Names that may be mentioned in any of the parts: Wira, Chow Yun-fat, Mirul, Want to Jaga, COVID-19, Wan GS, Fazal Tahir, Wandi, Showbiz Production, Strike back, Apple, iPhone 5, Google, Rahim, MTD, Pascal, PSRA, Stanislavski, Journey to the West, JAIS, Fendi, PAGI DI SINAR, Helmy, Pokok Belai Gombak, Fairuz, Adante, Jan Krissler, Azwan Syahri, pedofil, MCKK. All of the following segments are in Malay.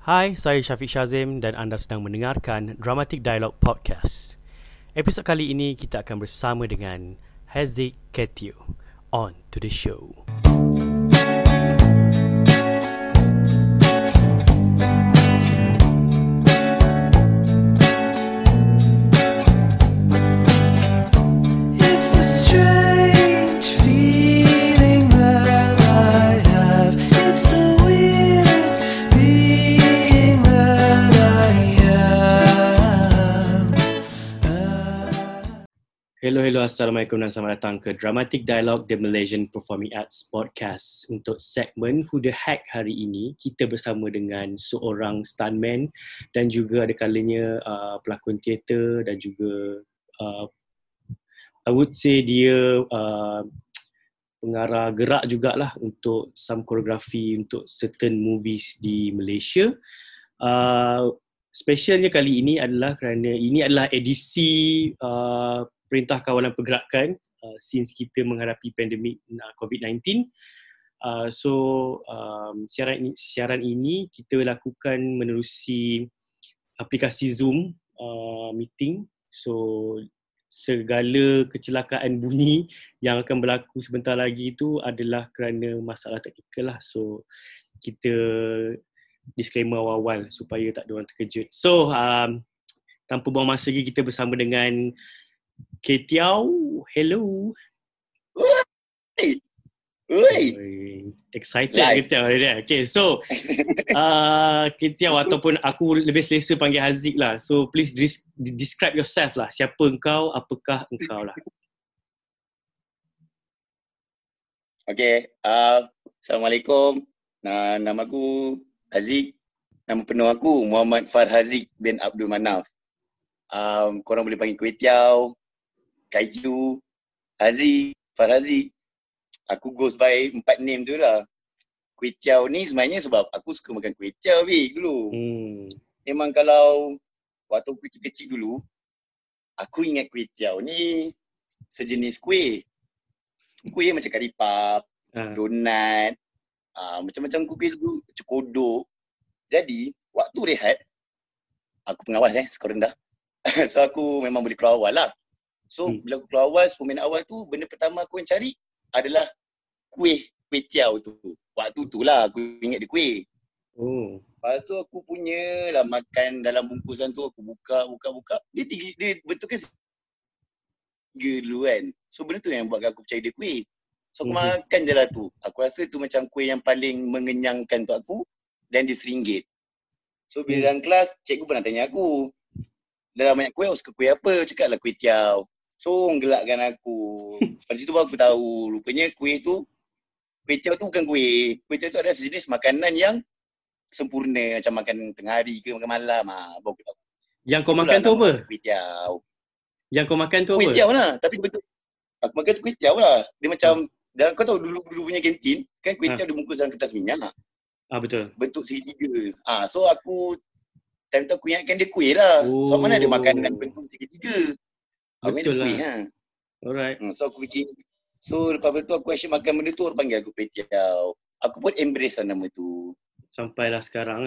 Hai, saya Syafiq Shazim dan anda sedang mendengarkan Dramatic Dialog Podcast. Episod kali ini kita akan bersama dengan Haziq Kuey Teow. On to the show. Hello, Assalamualaikum dan selamat datang ke Dramatic Dialog, The Malaysian Performing Arts Podcast. Untuk segmen Who The Hack hari ini, kita bersama dengan seorang stuntman dan juga ada kalanya pelakon teater dan juga I would say dia pengarah gerak jugalah untuk some koreografi untuk certain movies di Malaysia. Specialnya kali ini adalah kerana ini adalah edisi Perintah Kawalan Pergerakan since kita menghadapi pandemik COVID-19. Siaran ini kita lakukan menerusi aplikasi Zoom meeting. So segala kecelakaan bunyi yang akan berlaku sebentar lagi itu adalah kerana masalah teknikal lah. So kita disclaimer awal-awal supaya tak ada orang terkejut. So tanpa buang masa lagi, kita bersama dengan Kuey Teow. Hello. Oi. Excited Kuey Teow. Okay, so Kuey Teow ataupun aku lebih selesa panggil Haziq lah. So please describe yourself lah. Siapa engkau? Apakah engkau lah? Okay. Assalamualaikum. Nama aku Haziq. Nama penuh aku Muhammad Farhaziq bin Abdul Manaf. Korang boleh panggil Kuey Teow, Kaiju, Haziq, Farhaziq. Aku goes by empat name tu lah. Kuey Teow ni sebenarnya sebab aku suka makan kuey teow dulu. Memang kalau waktu aku kecil-kecil dulu, aku ingat kuey teow ni sejenis kuih. Kuih macam karipap, donat, macam-macam kuih tu, cekodok. Jadi, waktu rehat, aku pengawas skor rendah. So aku memang boleh keluar awal lah. So, bila aku keluar awal, 10 minit awal tu, benda pertama aku yang cari adalah kuih teow tu. Waktu tu lah aku ingat dia kuih. Lepas tu aku punya lah makan dalam bungkusan tu, aku buka. Dia bentuknya dulu kan. So, benda tu yang buatkan aku percaya dia kuih. So, aku makan je lah tu. Aku rasa tu macam kuih yang paling mengenyangkan untuk aku dan dia RM1. So, bila dalam kelas, cikgu pernah tanya aku, dalam banyak kuih, aku suka kuih apa? Cakaplah kuih teow. So, gelakkan aku. Pada situ baru aku tahu. Rupanya kuih teow tu bukan kuih. Kuih teow tu adalah sejenis makanan yang sempurna. Macam makan tengah hari ke, makan malam. Baru aku tahu. Yang kau makan tu apa? Kuih teow. Yang kau makan tu apa? Kuih teow lah. Tapi betul, aku makan tu kuih teow lah. Dia macam, dalam, kau tahu dulu punya kantin, kan kuih teow dibungkus dalam kertas minyak lah. Betul. Bentuk segitiga. So, aku time tu aku ingatkan dia kuih lah. So, mana ada makanan bentuk segitiga. Betul lah. Kuih, alright. So, aku fikir. So, lepas tu aku asyik makan benda tu, orang panggil aku kuey teow. Aku pun embrace lah nama tu. Sampailah sekarang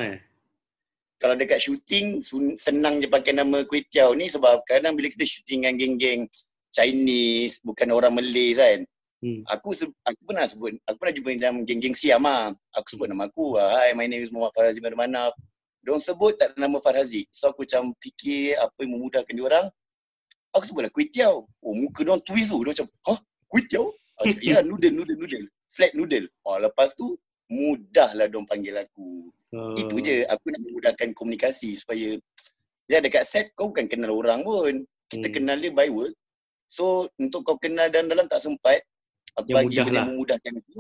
Kalau dekat shooting, senang je pakai nama kuey teow ni sebab kadang bila kita shooting dengan geng-geng Chinese, bukan orang Malay kan. Aku pernah jumpa dengan geng-geng Siam lah. Aku sebut nama aku lah. Hi, my name is Muhammad Farazim Manaf. Diorang sebut tak nama Farhaziq. So aku macam fikir apa yang memudahkan diorang. Aku sebutlah kuey teow. Oh, muka diorang twist tu. Diorang macam, kuey teow? Aku cakap, ya, noodle. Flat noodle. Lepas tu, mudahlah diorang panggil aku. Itu je. Aku nak memudahkan komunikasi supaya, ya, dekat set kau bukan kenal orang pun. Kita kenal dia by word. So, untuk kau kenal dalam tak sempat, aku yang bagi benda memudahkan aku.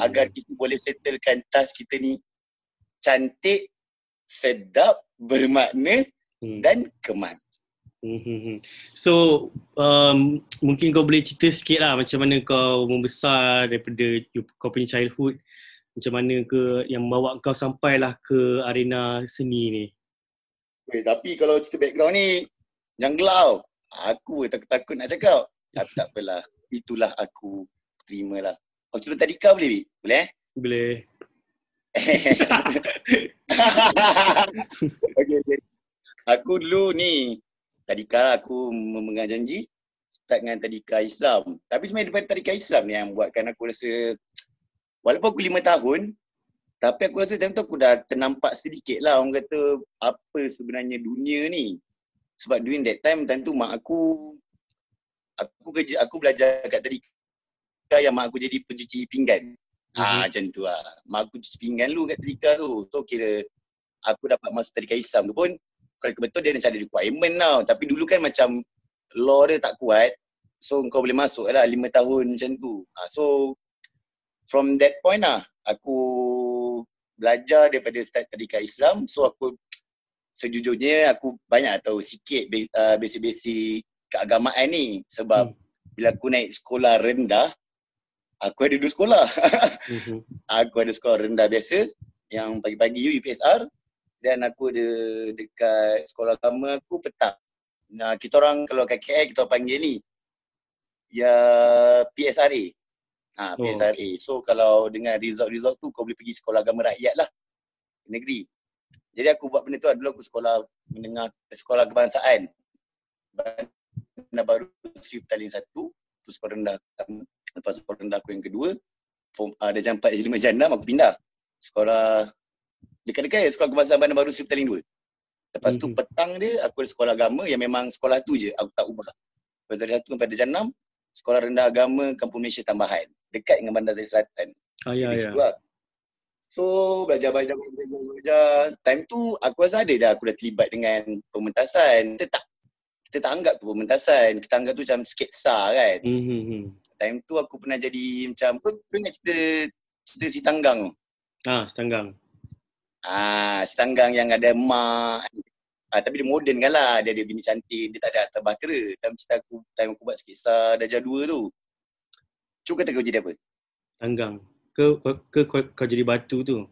Agar kita boleh settlekan task kita ni cantik, sedap, bermakna dan kemas. So, mungkin kau boleh cerita sikit lah macam mana kau membesar daripada kau punya childhood, macam mana ke yang bawa kau sampailah ke arena seni ni. Tapi kalau cerita background ni, jangan gelap. Aku takut nak cakap. Tapi tak apalah. Itulah aku. Terimalah. Aku cerita Tadika boleh, Bi? Boleh? Boleh. Okay. Aku dulu ni Tadika, aku memegang janji start dengan Tadika Islam. Tapi sebenarnya daripada Tadika Islam ni yang buatkan aku rasa, walaupun aku 5 tahun, tapi aku rasa time tu aku dah ternampak sedikit lah, orang kata apa sebenarnya dunia ni. Sebab during that time tu mak aku belajar kat Tadika yang mak aku jadi pencuci pinggan. Macam tu lah. Mak aku cuci pinggan dulu kat Tadika tu. So kira aku dapat masuk Tadika Islam tu pun, kalau betul dia macam ada requirement tau. Tapi dulu kan macam law dia tak kuat, so kau boleh masuk lah 5 tahun macam tu. So from that point lah aku belajar daripada start Tadika Islam. So aku sejujurnya aku banyak tahu sikit basic-basic keagamaan ni. Sebab bila aku naik sekolah rendah, aku ada 2 sekolah. Aku ada sekolah rendah biasa yang pagi-pagi UPSR, dan aku ada dekat sekolah lama aku petang. Nah, kita orang kalau KKL kita panggil ni ya PSRA. PSRA. So kalau dengan result-result tu kau boleh pergi sekolah agama rakyat lah, negeri. Jadi aku buat benda tu dulu. Aku sekolah menengah, sekolah kebangsaan Bandar Baru Sri Petaling 1, tu sekolah rendah. Lepas sekolah rendah aku yang kedua form ada jam 4 jam 5 jam 6 aku pindah sekolah dekat-dekat sekolah kebangsaan Bandar Baru Sri Petaling 2. Lepas tu petang dia aku ada sekolah agama yang memang sekolah tu je, aku tak ubah. Lepas dari 1 sampai jam 6 sekolah rendah agama Kampung Malaysia Tambahan, dekat dengan Bandar Dari Selatan. Lah. So belajar. Time tu aku rasa aku dah terlibat dengan pementasan. Kita tak anggap tu pementasan, kita anggap tu macam sketsa kan. Time tu aku pernah jadi macam kau ingat cerita Si Tanggang tu? Si Tanggang. Si Tanggang yang ada mak. Tapi dia moden kan lah. Dia ada bini cantik. Dia tak ada harta bahtera. Dalam cerita aku, time aku buat sketsa Darjah 2 tu. Cuk, kata kau jadi apa? Tanggang. Kau jadi batu tu?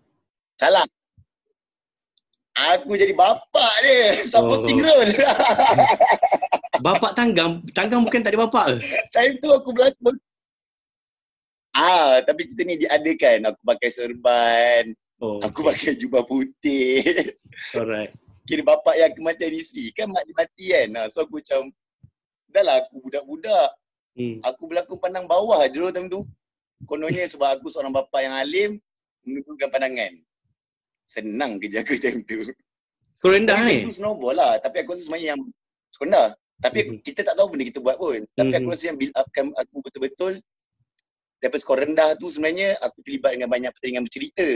Salah. Aku jadi bapak dia. Supporting role. Bapak Tanggang? Tanggang bukan tak ada bapak ke? Time tu aku berlakon. Tapi cerita ni diadakan. Aku pakai serban. Aku pakai jubah putih. Alright. Kira bapak yang kematian isteri. Kan mak dia mati kan. So aku macam, dah lah aku budak-budak. Aku berlakon pandang bawah je dulu time tu. Kononnya sebab aku seorang bapak yang alim, menurunkan pandangan. Senang kerja aku time tu. Sekolah rendah ni? Itu snowball lah. Tapi aku rasa sebenarnya yang sekolah rendah. Tapi kita tak tahu benda kita buat pun. Tapi aku rasa yang build upkan aku betul-betul. Daripada sekolah rendah tu sebenarnya aku terlibat dengan banyak pertandingan bercerita.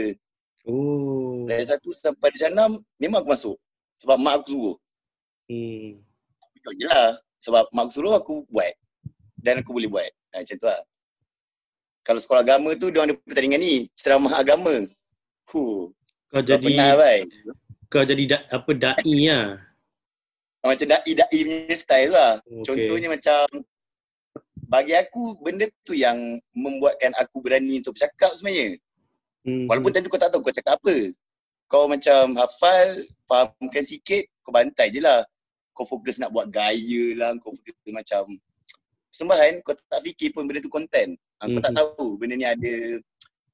Dari 1 sampai jam 6 memang aku masuk sebab mak aku suruh. Betul je lah, sebab mak aku suruh aku buat dan aku boleh buat. Macam tu lah. Kalau sekolah agama tu dia ada pertandingan ni, ceramah agama. Kau jadi dai lah. Macam dai punya style lah. Okay. Contohnya macam bagi aku benda tu yang membuatkan aku berani untuk bercakap sebenarnya. Walaupun tentu kau tak tahu kau cakap apa. Kau macam hafal, fahamkan sikit, kau bantai je lah. Kau fokus nak buat gaya lah, kau fokus macam persembahan, kau tak fikir pun benda tu konten. Kau tak tahu benda ni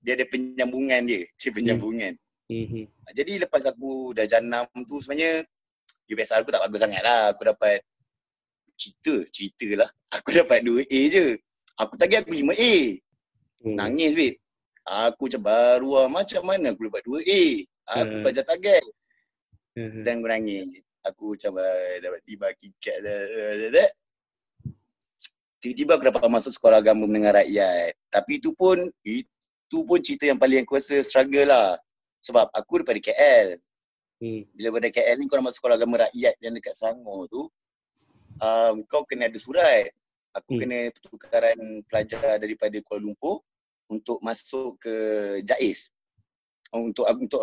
dia ada penyambungan dia. Penyambungan. Jadi lepas aku dah jam 6 tu sebenarnya UPSR aku tak bagus sangat lah. Aku dapat cerita lah. Aku dapat 2A je. Aku target aku 5A. Nangis babe. Aku macam baru lah, macam mana aku dapat 2A? Aku belajar target. Dan aku nangis. Aku macam dapat tiba kikat dah. Tiba-tiba aku dapat masuk sekolah agama menengah rakyat. Tapi itu pun cerita yang paling aku rasa struggle lah. Sebab aku daripada KL. Bila daripada KL ni kau nak masuk sekolah agama rakyat yang dekat Selangor tu, kau kena ada surat. Aku kena pertukaran pelajar daripada Kuala Lumpur untuk masuk ke JAIS. Untuk aku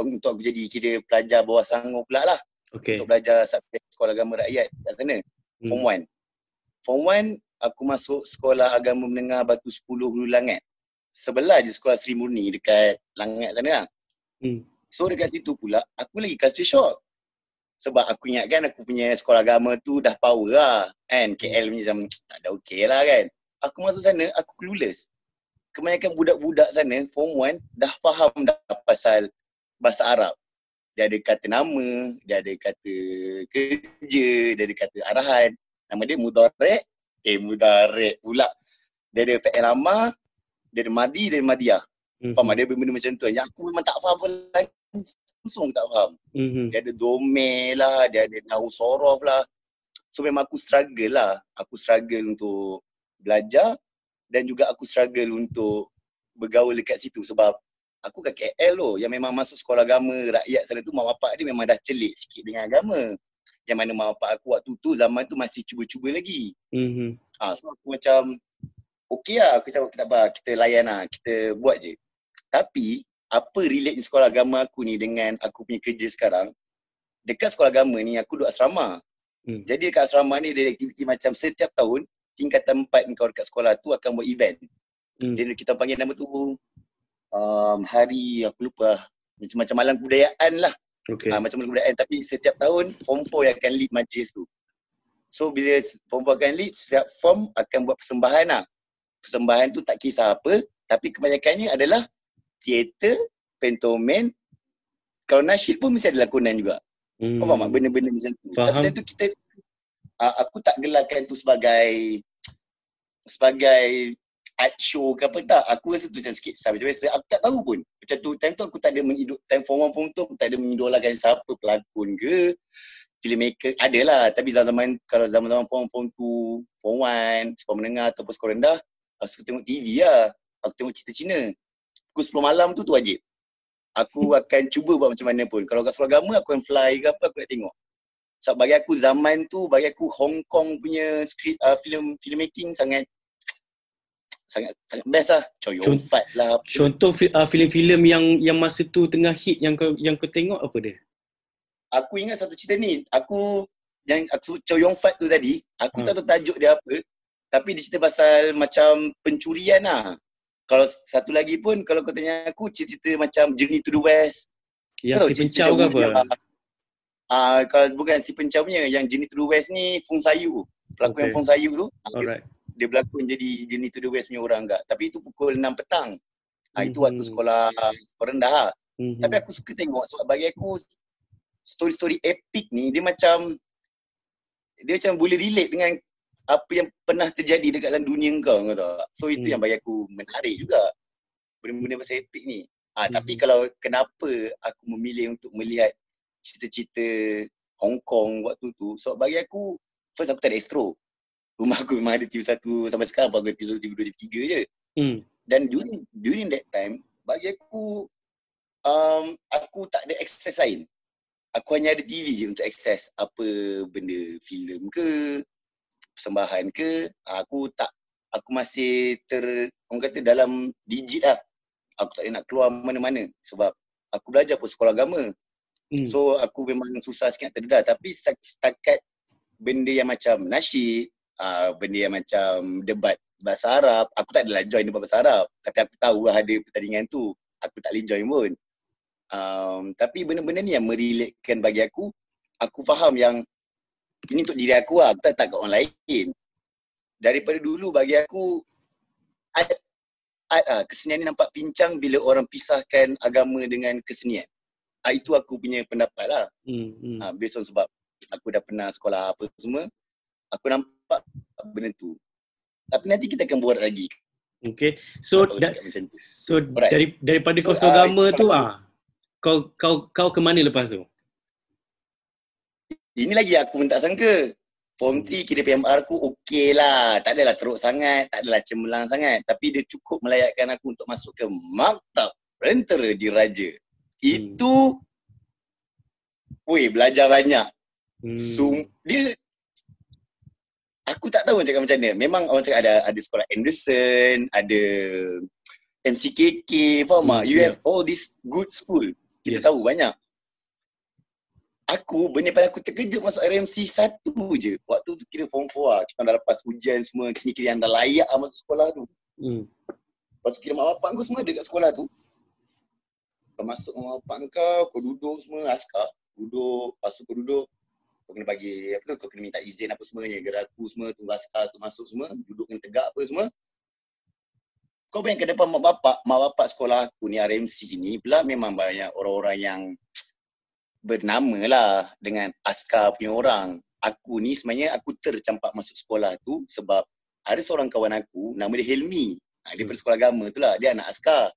jadi kira pelajar bawah Selangor pula lah. Okay. Untuk belajar subjek sekolah agama rakyat kat sana. Form 1. Form 1 aku masuk sekolah agama menengah Batu 10 Hulu Langat. Sebelah je sekolah Sri Murni dekat Langat sana lah. So dekat situ pula aku lagi culture shock. Sebab aku ingatkan aku punya sekolah agama tu dah power lah kan. KL punya macam tak ada okey lah kan. Aku masuk sana aku clueless. Kebanyakan budak-budak sana, form 1, dah faham dah pasal bahasa Arab. Dia ada kata nama, dia ada kata kerja, dia ada kata arahan. Nama dia mudarek, mudarek pula. Dia ada fi'il amar, dia ada madi, dia ada madiyah. Faham ada benda macam tu. Yang aku memang tak faham pun langsung tak faham. Dia ada domel lah, dia ada nahwu sorof lah. So memang aku struggle lah. Aku struggle untuk belajar dan juga aku struggle untuk bergaul dekat situ sebab aku kat KL loh, yang memang masuk sekolah agama rakyat sana tu, mak bapak dia memang dah celik sikit dengan agama. Yang mana mak bapak aku waktu tu, zaman tu masih cuba-cuba lagi. So aku macam, okey lah, aku cakap tak apa, kita layan lah, kita buat je. Tapi, apa relate sekolah agama aku ni dengan aku punya kerja sekarang, dekat sekolah agama ni, aku duduk asrama. Jadi dekat asrama ni, dia ada aktiviti macam setiap tahun, tingkatan 4 kau dekat sekolah tu akan buat event. Jadi kita panggil nama tu, hari aku lupa macam-macam malam kebudayaan lah, macam malam kebudayaan, tapi setiap tahun form 4 yang akan lead majlis tu. So bila form 4 akan lead, setiap form akan buat persembahan lah. Persembahan tu tak kisah apa, tapi kebanyakannya adalah teater, pentomen, kalau nasyid pun mesti ada lakonan juga. Kau faham tak? Benda-benda macam tu. Faham. Tapi tu kita aku tak gelarkan tu sebagai art show ke apa tak, aku rasa tu macam sikit macam biasa, aku tak tahu pun macam tu, time tu aku tak ada time form tu aku tak ada mengidolakan siapa pelakon ke filmmaker, adalah tapi zaman-zaman kalau zaman-zaman form 2, form 1, sekolah menengah ataupun sekolah rendah, aku suka tengok TV lah, aku tengok cerita Cina. Pukul 10 malam tu wajib aku akan cuba buat macam mana pun. Kalau kat sekolah agama aku akan fly ke apa, aku nak tengok. Sebab bagi aku zaman tu, bagi aku Hong Kong punya script, filmmaking sangat best lah. Chow Yun-fat lah. Contoh filem-filem yang masa tu tengah hit yang kau tengok apa dia? Aku ingat satu cerita ni. Aku Chow Yun-fat tu tadi, aku tak tahu tajuk dia apa. Tapi dia cerita pasal macam pencurian lah. Kalau satu lagi pun, kalau kau tanya aku, cerita macam Journey to the West. Ya, kau si Pencau ke apa? Kalau bukan si Pencau punya, yang Journey to the West ni Fung Shui. Pelakon yang Fung Shui tu. Alright. Dia berlakon jadi Journey to the West punya orang enggak. Tapi itu pukul 6 petang. Itu waktu sekolah rendah lah. Tapi aku suka tengok sebab bagi aku story-story epic ni dia macam boleh relate dengan apa yang pernah terjadi dekat dalam dunia kau tahu. So itu yang bagi aku menarik juga. Benda-benda pasal epic ni. Tapi kalau kenapa aku memilih untuk melihat cerita-cerita Hong Kong waktu tu, sebab bagi aku first aku tak ada astro. Rumah aku memang ada TV 1 sampai sekarang, aku ada TV 1, TV 2, TV 3 je. Dan during that time, bagi aku, aku tak ada akses lain. Aku hanya ada TV je untuk akses apa benda, filem ke, persembahan ke. Aku masih orang kata dalam digit lah. Aku tak boleh nak keluar mana-mana sebab aku belajar pun sekolah agama. So aku memang susah sikit nak terdedah. Tapi setakat benda yang macam nasyid, benda yang macam debat bahasa Arab, aku tak adalah join debat bahasa Arab, tapi aku tahu lah ada pertandingan tu, aku tak boleh join pun. Tapi benda-benda ni yang merelatekan bagi aku faham yang ini untuk diri aku lah, aku tak kat orang lain. Daripada dulu bagi aku art lah, kesenian ni nampak pincang bila orang pisahkan agama dengan kesenian. Itu aku punya pendapat lah. Based on sebab aku dah pernah sekolah apa semua, aku nampak benda tu. Tapi nanti kita akan buat lagi. Okay. So, daripada kau sekolah agama tu, kau ke mana lepas tu? Ini lagi aku pun tak sangka. Form 3 kira PMR aku okey lah. Tak adalah teruk sangat, tak adalah cemerlang sangat. Tapi dia cukup melayakkan aku untuk masuk ke maktab rentera diraja. Itu, belajar banyak. Aku tak tahu cakap macam mana. Memang orang cakap ada sekolah Anderson, ada MCKK, faham tak? You have all this good school. Kita tahu banyak. Aku, benda paling aku terkejut masuk RMC satu je. Waktu tu kira form 4 lah. Kita dah lepas hujan semua, kini-kini anda layak masuk sekolah tu. Lepas tu kira mak bapak kau semua ada kat sekolah tu. Kau masuk mak bapak kau duduk semua, askar. Lepas tu kau duduk. Kau kena bagi apa tu, kau kena minta izin apa semuanya, gerak aku semua, tunggu askar tu masuk semua, duduk kena tegak apa semua. Kau bayangkan depan mak bapak sekolah aku ni, RMC ni pula memang banyak orang-orang yang bernama lah dengan askar punya orang. Aku ni sebenarnya aku tercampak masuk sekolah tu sebab ada seorang kawan aku, nama dia Helmy. Dia daripada sekolah agama tu lah, dia anak askar.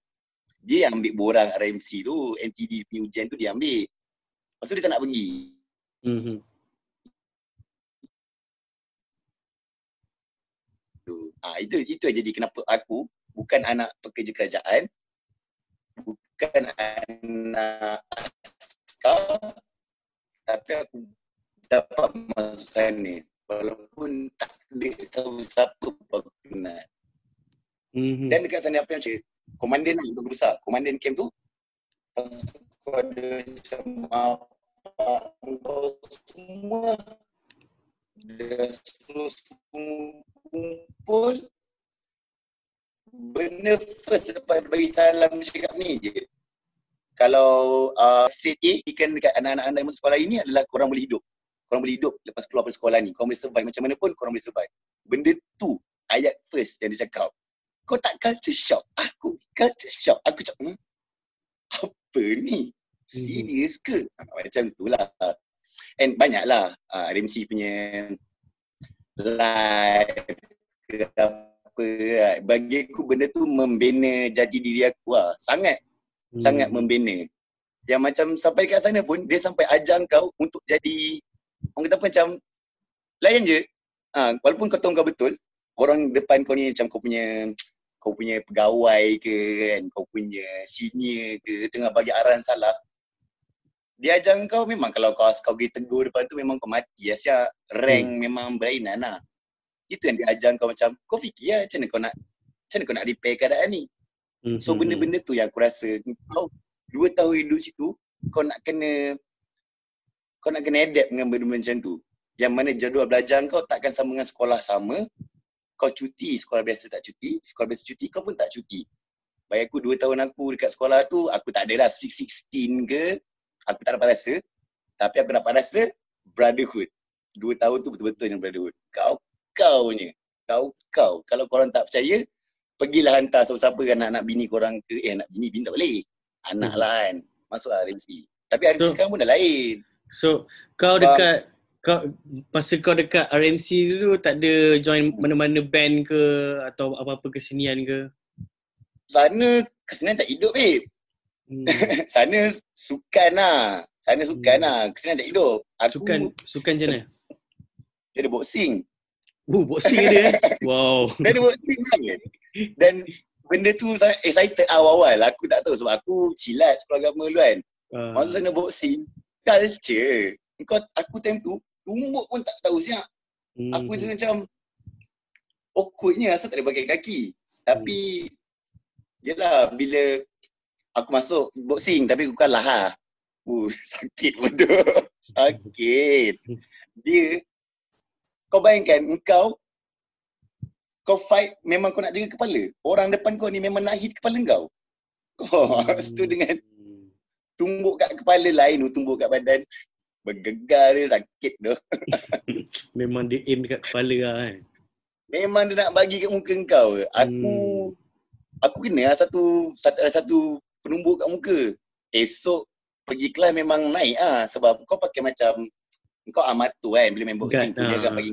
Dia yang ambil borang RMC tu, MTD punya ujian tu dia ambil. Lepas tu dia tak nak pergi. Mm-hmm. Itu jadi kenapa aku bukan anak pekerja kerajaan, bukan anak askar, tapi aku dapat masuk sana walaupun tak ada siapa-siapa pun kenal. Mm-hmm. Dan dekat sana apa yang cakap, komandan lah untuk berusaha, komandan camp tu kau ada macam kau semua dia suruh kumpul benda first lepas bagi salam cakap ni je. Kalau state A ikan dekat anak-anak anda yang masuk sekolah ini adalah korang boleh hidup. Korang boleh hidup lepas keluar dari sekolah ni. Korang boleh survive macam mana pun korang boleh survive. Benda tu ayat first yang dia cakap. Kau tak culture shock. Aku culture shock. Aku cakap apa ni? Serius ke? Macam tu lah. And banyaklah RMC punya live ke apa. Bagi aku benda tu membina jati diri aku lah. Sangat membina. Yang macam sampai kat sana pun dia sampai ajar kau untuk jadi orang kata apa, macam layan je. Walaupun kau tahu kau betul, orang depan kau ni macam kau punya pegawai ke kan, kau punya senior ke tengah bagi arahan salah. Dia ajar kau memang kalau kau pergi tegur depan tu memang kau mati. Asyik rank memang berainan lah. Itu yang dia ajar kau macam kau fikir lah macam mana kau nak repair keadaan ni. So benda-benda tu yang aku rasa kau 2 tahun hidup situ kau nak kena adapt dengan benda macam tu. Yang mana jadual belajar kau takkan sama dengan sekolah sama. Kau cuti, sekolah biasa tak cuti. Sekolah biasa cuti, kau pun tak cuti. Bagi aku 2 tahun aku dekat sekolah tu, aku tak adalah 16 ke. Aku tak dapat rasa. Tapi aku dapat rasa brotherhood. 2 tahun tu betul-betul yang brotherhood. Kau-kau. Kalau korang tak percaya, pergilah hantar siapa-siapa anak-anak bini korang ke. Anak bini tak boleh. Anak lah kan. Masuklah RMC. Tapi RMC sekarang pun dah lain. So, masa kau dekat RMC dulu tak ada join mana-mana band ke atau apa-apa kesenian ke? Sana kesenian tak hidup, babe. Sana sukan lah. Kesenian tak hidup. Aku, sukan macam mana? Dia ada boxing. Boxing dia? Wow. Dia ada boxing kan? Dan benda tu sangat excited awal-awal. Aku tak tahu sebab aku silat sekolah agama dulu kan. Masa sana boxing, culture. Aku time tu, tumbuk pun tak tahu siap. Aku rasa macam awkwardnya asal tak boleh pakai kaki. Tapi, yelah bila aku masuk boxing tapi bukan lah. Sakit bodoh. Sakit. Dia, kau bayangkan kau fight memang kau nak jaga kepala. Orang depan kau ni memang nak hit kepala kau. Tu dengan tumbuk kat kepala lain, tumbuk kat badan. Bergegar dia, sakit tu. Memang dia aim dekat kepala lah kan. Memang dia nak bagi kat muka kau. Aku kena lah satu penumbuk kat muka. Esok pergi kelas memang naik ah sebab kau pakai macam kau amatur kan bila main boxing tu dia akan bagi.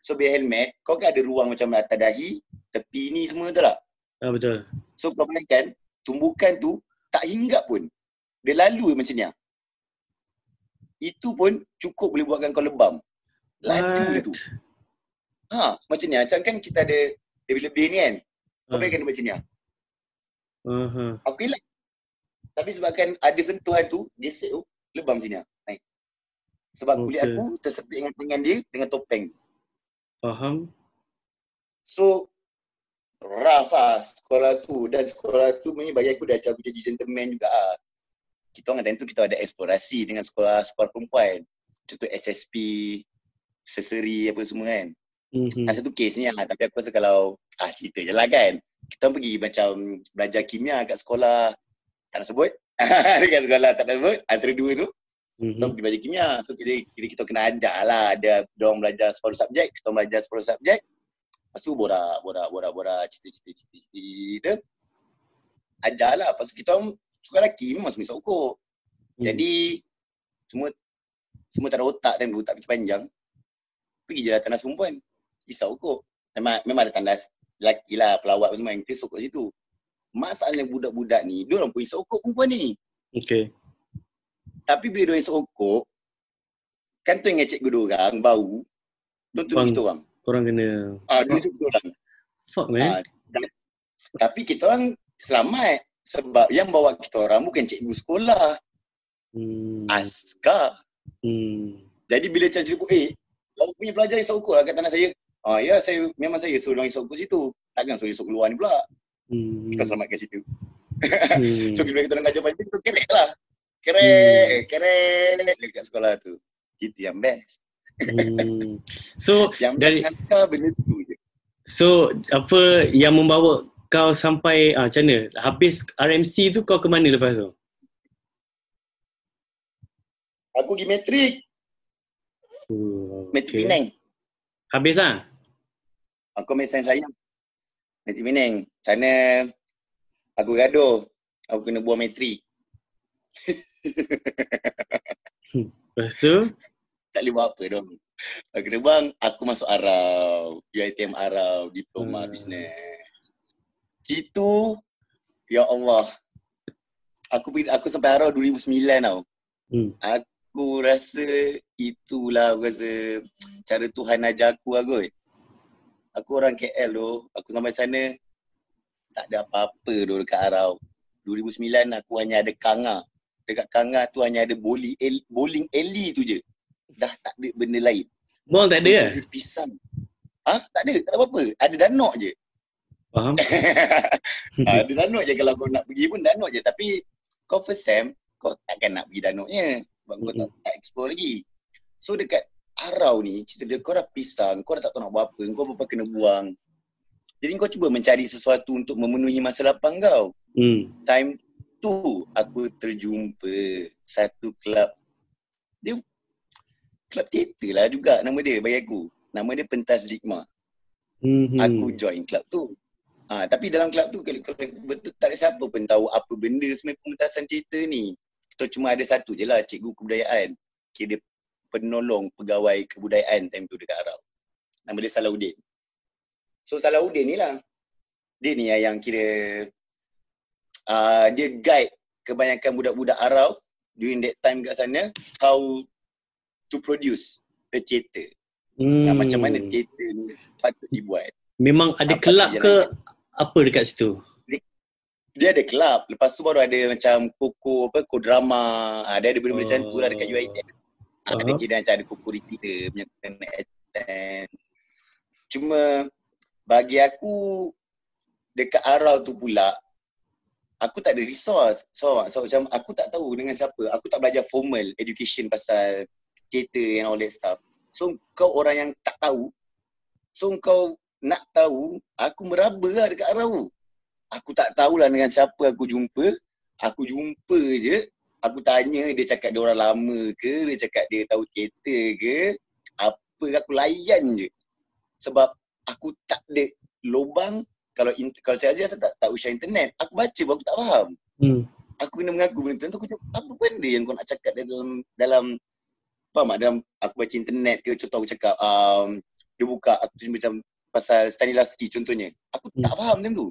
So bila helmet kau kan ada ruang macam atas dahi, tepi ni semua tu tak? Betul. So kau bayangkan tumbukan tu tak hinggap pun. Dia lalu macam ni. Itu pun cukup boleh buatkan kau lebam. Laju tu. Macam ni macam kan kita ada lebih-lebih ni kan. Kau bayangkan dia macam ni. Aku hilang. Tapi sebabkan ada sentuhan tu, dia set tu, lebam macam ni. Naik. Sebab kulit aku tersepit dengan tangan dia dengan topeng. Faham. So, rough lah sekolah tu. Dan sekolah tu bagi aku dah cakap jadi gentleman juga lah. Kita orang time tu kita ada eksplorasi dengan sekolah-sekolah perempuan. Contoh SSP, seseri apa semua kan. Ada satu kes ni lah. Tapi aku rasa kalau cerita je lah kan. Kita pergi macam belajar kimia kat sekolah. Tak nak sebut. Dekat sekolah tak nak sebut. Antara dua tu. Kita pergi belajar kimia. So kita kena ajar lah. Dia orang belajar separuh subjek. Kita belajar separuh subjek. Lepas tu borak cita-cita ajar lah. Lepas tu kita orang suka lelaki memang semua sokok. Jadi semua tak ada otak dan otak fikir panjang. Pergi je lah tandas perempuan. Risau kot. Memang ada tandas lelaki lah, pelawat semua yang kita sokok situ. Masalah budak-budak ni, diorang pun risau kot perempuan ni. Okay. Tapi bila diorang risau kot, kan tu yang cikgu diorang baru, diorang tunggu kita orang. Korang kena... diorang tunggu kita orang. Fuck man. Tapi kita orang selamat. Sebab yang bawa kita orang bukan cikgu sekolah. Askar. Jadi bila cikgu, kau punya pelajar risau kot lah kat tanah saya. Ya, saya memang saya suruh diorang risau kot situ. Takkan suruh risau keluar ni pula. Kita selamat kat situ. So bila kita nak ajar pasal tu, kerek lah. Kerek dekat sekolah tu. Itu yang best. So yang dari askar benda tu je. So apa yang membawa kau sampai macam mana? Habis RMC tu kau ke mana lepas tu? Aku pergi matrik. Matrik Penang. Habis lah? Aku ambil sains sayang. Matrik Penang. Sana aku gaduh. Aku kena buang matrik. Lepas tu? Tak boleh buat apa dong. Aku kena buang. Aku masuk Arau. UiTM Arau. Diploma bisnes. Situ, ya Allah. Aku sampai Arau 2009 tau. Aku rasa itulah, aku rasa cara Tuhan ajar aku lah kot. Aku orang KL tu. Aku sampai sana, tak ada apa-apa tu dekat Arau. 2009 aku hanya ada Kanga. Dekat Kanga tu hanya ada bowling alley tu je. Dah tak ada benda lain. Bowling tak ada kan? Pisang. Tak ada apa-apa. Ada danok je. Faham? Ada danok je, kalau kau nak pergi pun danok je. Tapi kau first time, kau takkan nak pergi danoknya. Sebab kau tak explore lagi. So dekat Arau ni, cerita dia kau dah pisang, kau dah tak tahu nak buat apa, kau apa-apa kena buang. Jadi kau cuba mencari sesuatu untuk memenuhi masa lapang kau. Time tu aku terjumpa satu kelab. Dia kelab teater lah juga nama dia bagi aku. Nama dia Pentas Digma. Aku join kelab tu. Tapi dalam kelab tu betul tak ada siapa pun tahu apa benda sebenarnya pementasan teater ni. Kita cuma ada satu je lah, cikgu kebudayaan. Dia penolong pegawai kebudayaan time tu dekat Arau. Nama dia Salahuddin. So Salahuddin ni lah, dia ni yang kira dia guide kebanyakan budak-budak Arau during that time kat sana, how to produce a theater. Macam mana theater ni patut dibuat. Memang ada kelab ke apa dekat situ? Dia ada kelab. Lepas tu baru ada macam koko apa, kodrama. Dia ada benda-benda macam tu lah dekat UiTM. Ada kira macam ada kokoriti dia punya kenaan. Cuma bagi aku dekat Arau tu pula, aku tak ada resource. So macam aku tak tahu dengan siapa. Aku tak belajar formal education pasal theater and all that stuff. So kau orang yang tak tahu. So kau nak tahu, aku meraba lah dekat Arau. Aku tak tahulah dengan siapa aku jumpa. Aku jumpa je. Aku tanya, dia cakap dia orang lama ke? Dia cakap dia tahu teater ke? Apa, aku layan je. Sebab aku tak ada lubang. Kalau saya ajar, saya tak tahu usia internet. Aku baca, aku tak faham. Aku kena mengaku benda tu. Aku cakap, apa benda yang kau nak cakap dalam faham tak? Dalam aku baca internet ke? Contoh aku cakap, dia buka, aku tunjuk macam pasal Stanislavski contohnya. Aku tak faham macam tu.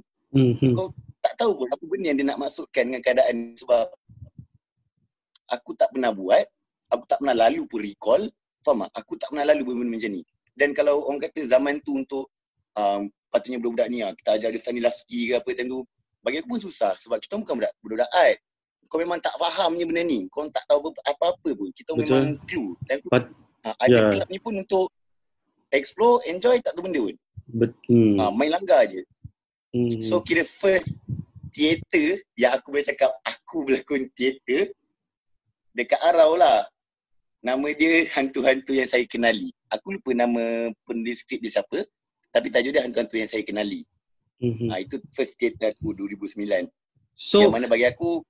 Kau tak tahu pun apa benda yang dia nak maksudkan dengan keadaan, sebab aku tak pernah buat, aku tak pernah lalu pun recall, faham tak? Aku tak pernah lalu benda-benda macam ni. Dan kalau orang kata zaman tu untuk patutnya budak-budak ni kita ajar dia Stanislavski ke apa tentu, bagi aku pun susah sebab kita bukan budak-budak art. Kau memang tak fahamnya benda ni, kau tak tahu apa-apa pun. Kita betul. Memang clue. Dan ada kelab ni pun untuk explore, enjoy, tak tahu benda pun. Main langgar je. So kira first teater yang aku boleh cakap aku berlakon teater dekat Arau lah. Nama dia Hantu-Hantu Yang Saya Kenali. Aku lupa nama penulis skrip dia siapa, tapi tajuk dia Hantu-Hantu Yang Saya Kenali. Itu first teater aku 2009. So, yang mana bagi aku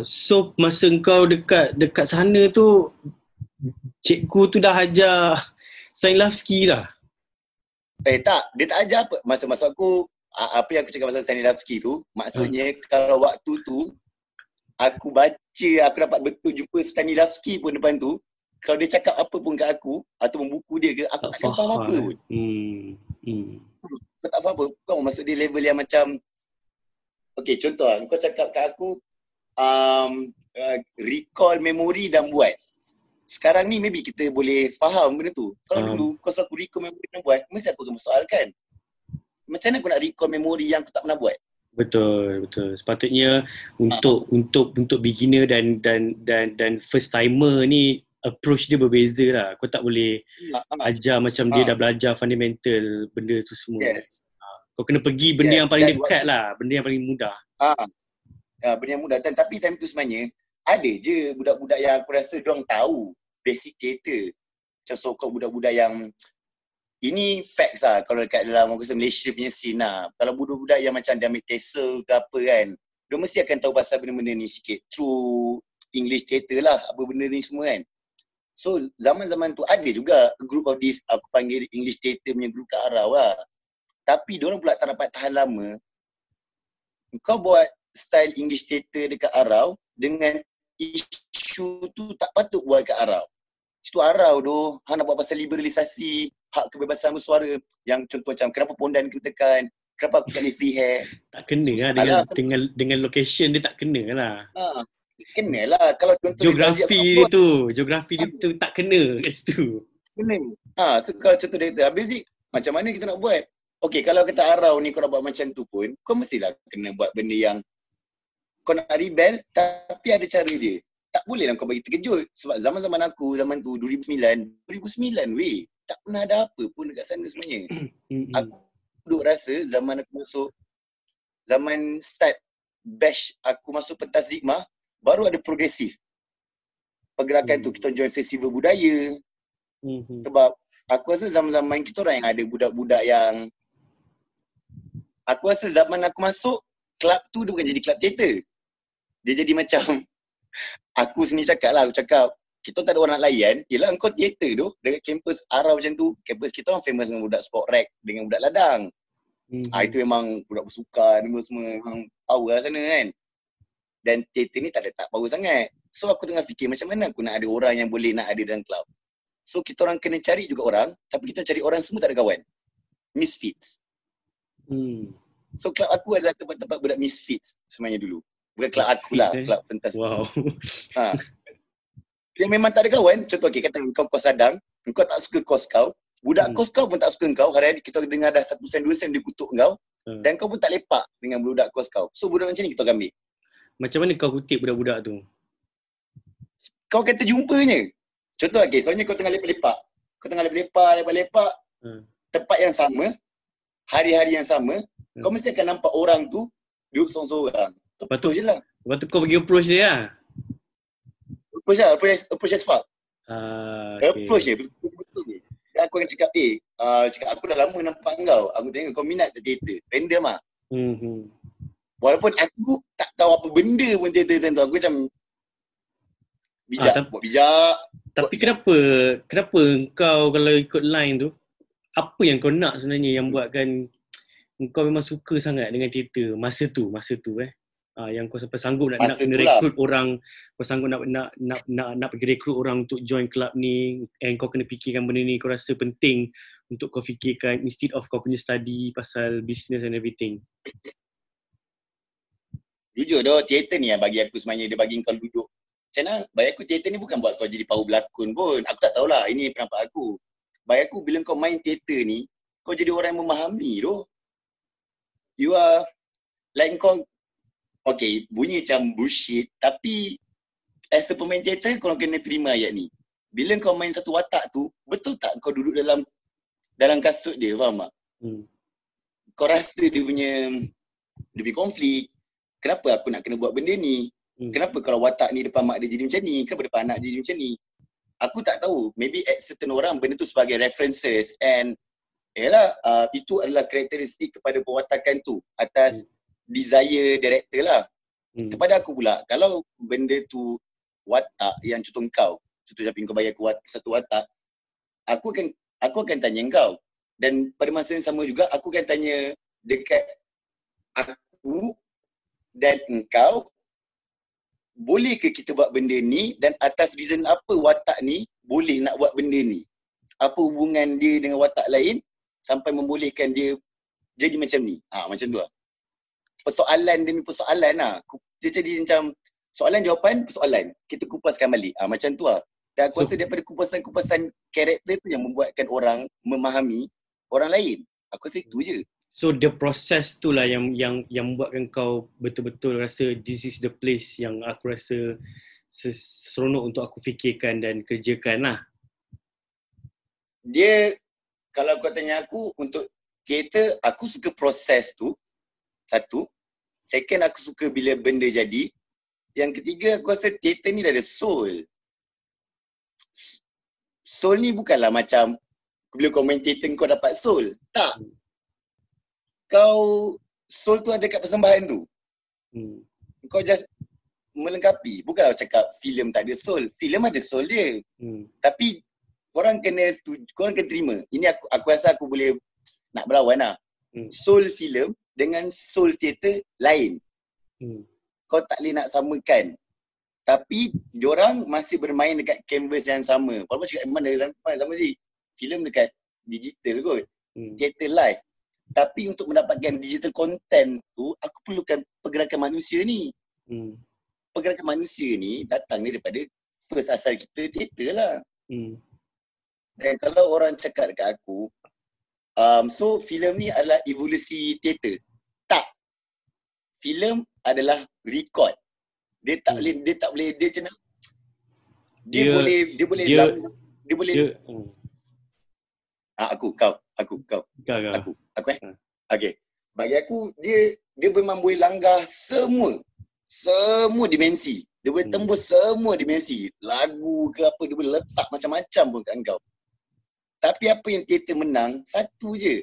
so masa kau dekat sana tu, cikgu tu dah ajar Stanislavski dah? Tak, dia tak ajar apa. Maksud aku, apa yang aku cakap pasal Stanislavski tu, maksudnya kalau waktu tu aku baca, aku dapat betul jumpa Stanislavski pun depan tu, kalau dia cakap apa pun kat aku ataupun buku dia ke, aku tak faham apa pun. Kau tak faham apa. Kau maksud dia level yang macam, okay, contoh lah, kau cakap kat aku recall memory dan buat. Sekarang ni maybe kita boleh faham benda tu. Kalau dulu kau suruh aku recall memory dan buat, mesti aku akan persoalkan. Macam mana aku nak recall memory yang aku tak pernah buat? Betul, betul. Sepatutnya untuk beginner dan first timer ni, approach dia berbeza lah. Kau tak boleh ajar macam dia dah belajar fundamental benda tu semua. Yes. Kau kena pergi benda yang paling dekat lah, benda yang paling mudah. Benda yang mudah. Dan tapi time tu sebenarnya ada je budak-budak yang aku rasa diorang tahu basic theater. Macam sokong budak-budak yang ini facts lah kalau dekat dalam orang kata Malaysia punya scene lah. Kalau budak-budak yang macam dia ambil tesel ke apa kan, dia mesti akan tahu pasal benda-benda ni sikit through English theater lah, apa benda ni semua kan. So zaman-zaman tu ada juga group of this, aku panggil English theater punya group kat Arau lah. Tapi diorang pula tak dapat tahan lama. Kau buat style English theater dekat Arau dengan isu tu tak patut buat kat Arau. Situ Arau tu, nak buat pasal liberalisasi, hak kebebasan bersuara. Yang contoh macam kenapa pondan kena tekan, kenapa aku tak boleh free hair. Tak kena lah dengan location dia tak kena lah. Kena lah kalau contoh geografi dia tu, geografi dia tu tak kena kat situ. Kena. So kalau contoh dia tu, habis Zik, macam mana kita nak buat? Okay, kalau kata Arau ni kau nak buat macam tu pun, kau mestilah kena buat benda yang kau nak rebel tapi ada cara dia. Tak bolehlah kau bagi terkejut sebab zaman-zaman aku, zaman tu 2009 weh, tak pernah ada apa pun dekat sana sebenarnya. Aku duduk rasa zaman aku masuk, zaman start bash aku masuk Pentas Digma, baru ada progresif. Pergerakan tu kita join festival budaya. Sebab aku rasa zaman-zaman kita orang yang ada budak-budak yang, aku rasa zaman aku masuk, klub tu dia bukan jadi klub teater. Dia jadi macam, aku sendiri cakap lah, aku cakap kita tak ada orang nak layan, yelah engkau teater tu dekat kampus Arau macam tu. Kampus kita orang famous dengan budak sport rec, dengan budak ladang. Itu memang budak bersukan semua, memang power lah sana kan. Dan teater ni tak ada tak power sangat. So aku tengah fikir macam mana aku nak ada orang yang boleh nak ada dalam club. So kita orang kena cari juga orang, tapi kita cari orang semua tak ada kawan, misfits. So club aku adalah tempat-tempat budak misfits sebenarnya dulu. Bukan kelab aku lah, kelab pentas. Wow. Dia memang tak ada kawan. Contoh okay, kata kau kos radang, kau tak suka kos kau, budak kos kau pun tak suka kau. Hari-hari kita dengar dah 1 sen 2 sen dia kutuk kau, dan kau pun tak lepak dengan budak kos kau. So budak macam ni kita akan ambil. Macam mana kau kutip budak-budak tu? Kau akan terjumpanya. Contoh okay, soalnya kau tengah lepak-lepak, kau tengah lepak-lepak tempat yang sama, hari-hari yang sama, kau mesti akan nampak orang tu duduk seorang-seorang. Lepas tu kau pergi approach dia lah. Approach as fuck. Okay. Approach dia, betul-betul dia. Dan aku akan cakap, cakap aku dah lama nampak kau. Aku tengok kau minat tak teater. Random lah. Walaupun aku tak tahu apa benda pun teater tu. Aku macam bijak, buat bijak. Tapi kenapa kau kalau ikut line tu, apa yang kau nak sebenarnya yang buatkan kau memang suka sangat dengan teater masa tu yang kau sampai sanggup nak rekrut orang, kau sanggup nak pergi rekrut orang untuk join club ni, and kau kena fikirkan benda ni, kau rasa penting untuk kau fikirkan instead of kau punya study pasal business and everything. Jujur doh, teater ni yang bagi aku sebenarnya, dia bagi kau duduk. Macam mana? Bagi aku teater ni bukan buat kau jadi power berlakon pun. Aku tak tahulah, ini pendapat aku. Bagi aku bila kau main teater ni, kau jadi orang yang memahami doh. You are like kau, okay, bunyi macam bullshit, tapi as a pemain teater, korang kena terima ayat ni. Bila kau main satu watak tu, betul tak kau duduk dalam kasut dia, faham tak? Kau rasa dia punya konflik. Kenapa aku nak kena buat benda ni? Kenapa kalau watak ni depan mak dia jadi macam ni? Kenapa depan anak dia jadi macam ni? Aku tak tahu, maybe at certain orang, benda tu sebagai references and itu adalah karakteristik kepada perwatakan tu atas desire director lah. Kepada aku pula, kalau benda tu watak yang contoh kau, contoh Syafiq, kau bayar aku satu watak, aku akan tanya kau, Dan pada masa yang sama juga, aku akan tanya dekat aku dan engkau, boleh ke kita buat benda ni, dan atas reason apa watak ni boleh nak buat benda ni? Apa hubungan dia dengan watak lain sampai membolehkan dia jadi macam ni? Ha, macam tu lah. Persoalan demi persoalan lah. Dia jadi macam soalan jawapan persoalan. Kita kupaskan balik. Ha, macam tu lah. Dan aku rasa daripada kupasan-kupasan karakter tu yang membuatkan orang memahami orang lain. Aku rasa itu je. So the process tu lah yang buatkan kau betul-betul rasa this is the place yang aku rasa seronok untuk aku fikirkan dan kerjakan lah. Dia, kalau kau tanya aku, untuk teater, aku suka proses tu. Satu. Second, aku suka bila benda jadi. Yang ketiga, aku rasa teater ni dah ada soul. Soul ni bukanlah macam bila kau main teater kau dapat soul. Tak. Kau soul tu ada kat persembahan tu. Kau just melengkapi. Bukanlah cakap filem tak ada soul. Filem ada soul dia. Tapi korang kena setuju, korang kena terima. Ini aku rasa aku boleh nak berlawan lah. Soul filem dengan soul teater lain. Kau tak boleh nak samakan. Tapi diorang masih bermain dekat canvas yang sama. Walaupun cakap mana sama sih. Filem dekat digital kot. Teater live. Tapi untuk mendapatkan digital content tu, aku perlukan pergerakan manusia ni. Pergerakan manusia ni datang ni daripada first asal kita, teater lah. Dan kalau orang cakap dekat aku, so filem ni adalah evolusi teater. Tak. Filem adalah record. Dia tak boleh dia macam mana? Dia boleh Aku. Okey. Bagi aku dia memang boleh langgar semua dimensi. Dia boleh tembus semua dimensi. Lagu ke apa, dia boleh letak macam-macam pun kat kau. Tapi apa yang teater menang, satu je.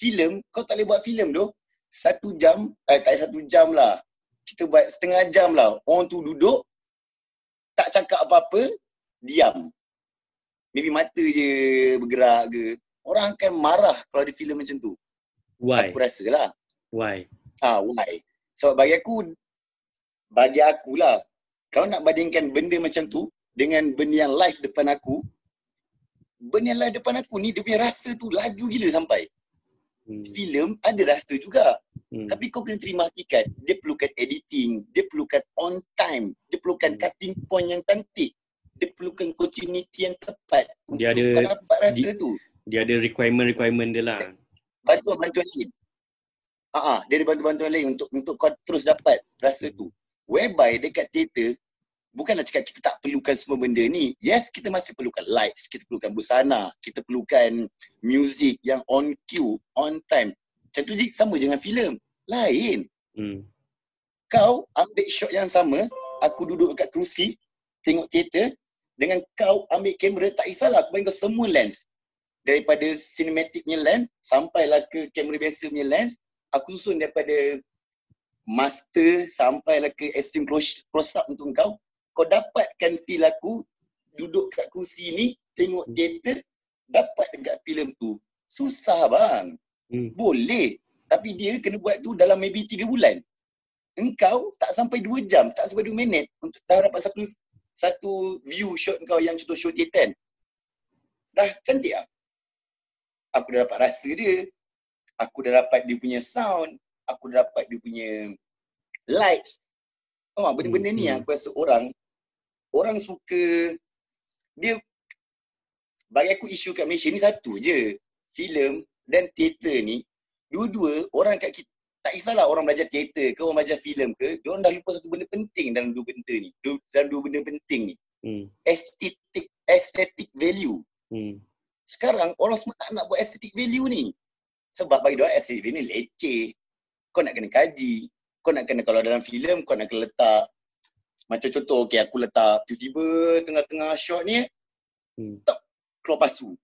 Filem, kau tak boleh buat filem tu. 1 jam, tak 1 jam lah. Kita buat setengah jam lah. Orang tu duduk, tak cakap apa-apa, diam. Maybe mata je bergerak ke. Orang akan marah kalau ada filem macam tu. Why? Aku rasalah. Why? Why? So bagi akulah, kalau nak bandingkan benda macam tu dengan benda yang live depan aku, benda yang live depan aku ni, dia punya rasa tu laju gila sampai. Filem ada rasa juga. Tapi kau kena terima hakikat. Dia perlukan editing, dia perlukan on time, dia perlukan cutting point yang cantik, dia perlukan continuity yang tepat. Dia untuk ada dapat rasa tu. Dia ada requirement dia lah. Bantuan lain. Dia ada bantuan lain untuk kau terus dapat rasa tu. Whereby dekat teater, bukanlah cakap kita tak perlukan semua benda ni. Yes, kita masih perlukan lights, kita perlukan busana, kita perlukan music yang on cue, on time. Macam tu je, sama dengan filem. Lain. Kau ambil shot yang sama, aku duduk dekat kerusi, tengok teater, dengan kau ambil kamera, tak kisahlah, aku bagi kau semua lens. Daripada cinematicnya lens, sampailah ke kamera biasa punya lens, aku susun daripada master, sampailah ke extreme close-up untuk kau. Kau dapatkan feel aku duduk kat kursi ni, tengok teater, dapat dekat filem tu. Susah bang. Boleh. Tapi dia kena buat tu dalam maybe 3 bulan. Engkau tak sampai 2 jam, tak sampai 2 minit untuk dah dapat satu view shot kau yang contoh show teater. Dah cantik lah. Aku dah dapat rasa dia. Aku dah dapat dia punya sound. Aku dah dapat dia punya lights. Oh, benda-benda ni yang aku rasa orang suka. Dia, bagi aku isu kat Malaysia ni satu je. Filem dan teater ni, dua-dua orang kat kita, tak kisahlah orang belajar teater ke, orang belajar filem ke, diorang dah lupa satu benda penting dalam dua benda penting ni. Aesthetic value. Sekarang orang semua tak nak buat aesthetic value ni. Sebab bagi diorang aesthetic value ni leceh. Kau nak kena kaji. Kalau dalam filem, kau nak kena letak, macam contoh, okay, aku letak tiba-tiba tengah-tengah shot ni, tak keluar pasu.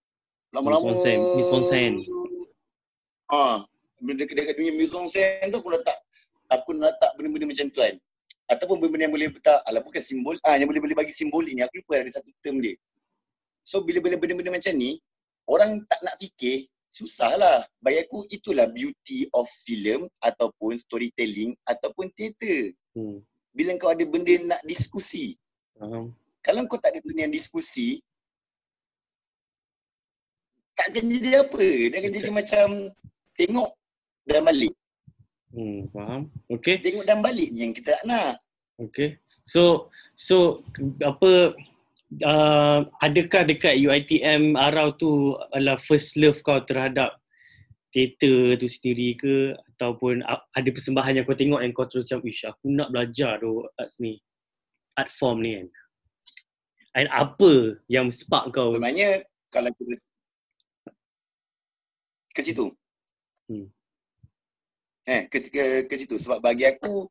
Lama-lama mise-en-scène. Dekat dunia mise-en-scène tu, aku letak benda-benda macam tu kan. Ataupun benda-benda yang boleh letak, bukan simbol, yang boleh bagi simbol ni, aku lupa ada satu term dia. So, bila benda-benda macam ni, orang tak nak fikir, susahlah. Bagi aku itulah beauty of film ataupun storytelling ataupun teater. Bila kau ada benda nak diskusi. Kalau kau tak ada benda yang diskusi, tak akan jadi apa. Dia akan jadi macam tengok dan balik. Faham. Okay. Tengok dan balik yang kita nak. Okay. So apa, adakah dekat UiTM Arau tu adalah first love kau terhadap teater tu sendiri ke, ataupun ada persembahan yang kau tengok yang kau terus macam, ish, aku nak belajar tu arts ni, art form ni kan? Dan apa yang spark kau? Sebenarnya kalau kita ke situ, ke situ, sebab bagi aku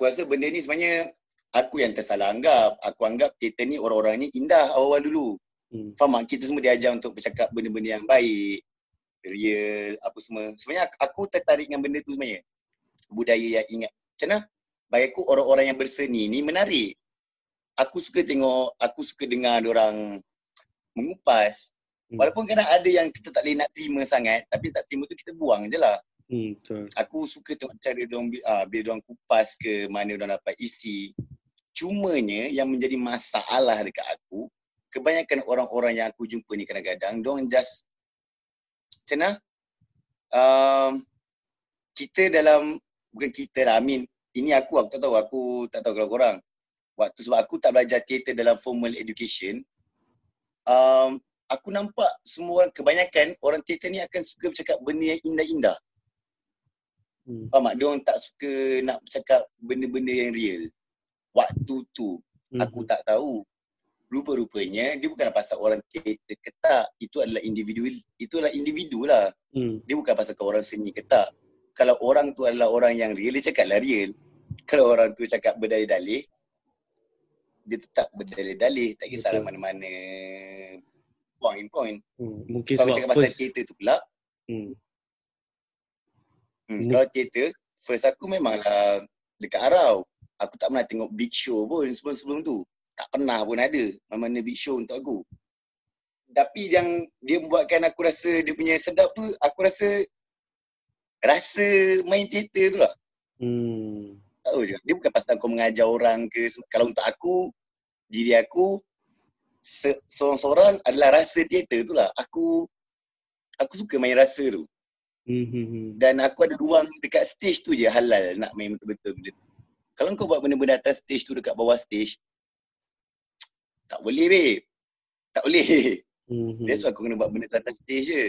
rasa benda ni sebenarnya aku yang tersalah anggap. Aku anggap teater ni, orang-orang ni indah awal-awal dulu. Faham tak? Kita semua diajar untuk bercakap benda-benda yang baik, real, apa semua. Sebenarnya aku tertarik dengan benda tu sebenarnya. Budaya yang ingat. Macam mana? Bagi aku, orang-orang yang berseni ni menarik. Aku suka tengok, aku suka dengar orang mengupas. Walaupun kadang ada yang kita tak boleh nak terima sangat, tapi tak terima tu kita buang je lah. Aku suka tengok cara bila diorang kupas ke, mana diorang dapat isi. Cumanya yang menjadi masalah dekat aku, kebanyakan orang-orang yang aku jumpa ni kadang-kadang diorang just macam mana, kita dalam, bukan kita lah, I mean, ini aku tak tahu kalau korang. Waktu sebab aku tak belajar teater dalam formal education, aku nampak semua orang, kebanyakan orang teater ni akan suka bercakap benda yang indah-indah. Faham tak? Diorang tak suka nak bercakap benda-benda yang real. Waktu tu aku tak tahu, rupa-rupanya dia bukan pasal orang teater ke tak. Itu adalah individu. Itulah individu lah. Dia bukan pasal orang seni ke tak. Kalau orang tu adalah orang yang real, dia cakaplah real. Kalau orang tu cakap berdalih-dalih, dia tetap berdalih-dalih. Tak kisahlah mana-mana point. Mungkin kalau cakap pasal teater tu pula, kalau teater, first aku memanglah dekat Arau. Aku tak pernah tengok big show pun sebelum tu. Tak pernah pun ada mana-mana big show untuk aku. Tapi yang dia membuatkan aku rasa dia punya sedap tu, aku rasa main teater tu lah. Tak tahu je. Dia bukan pasal kau mengajar orang ke. Kalau untuk aku, diri aku, seorang-seorang adalah rasa teater tu lah. Aku suka main rasa tu. Dan aku ada ruang dekat stage tu je halal nak main betul-betul benda tu. Kalau kau buat benda-benda atas stage tu dekat bawah stage, tak boleh babe. Tak boleh. That's why kau kena buat benda atas stage je.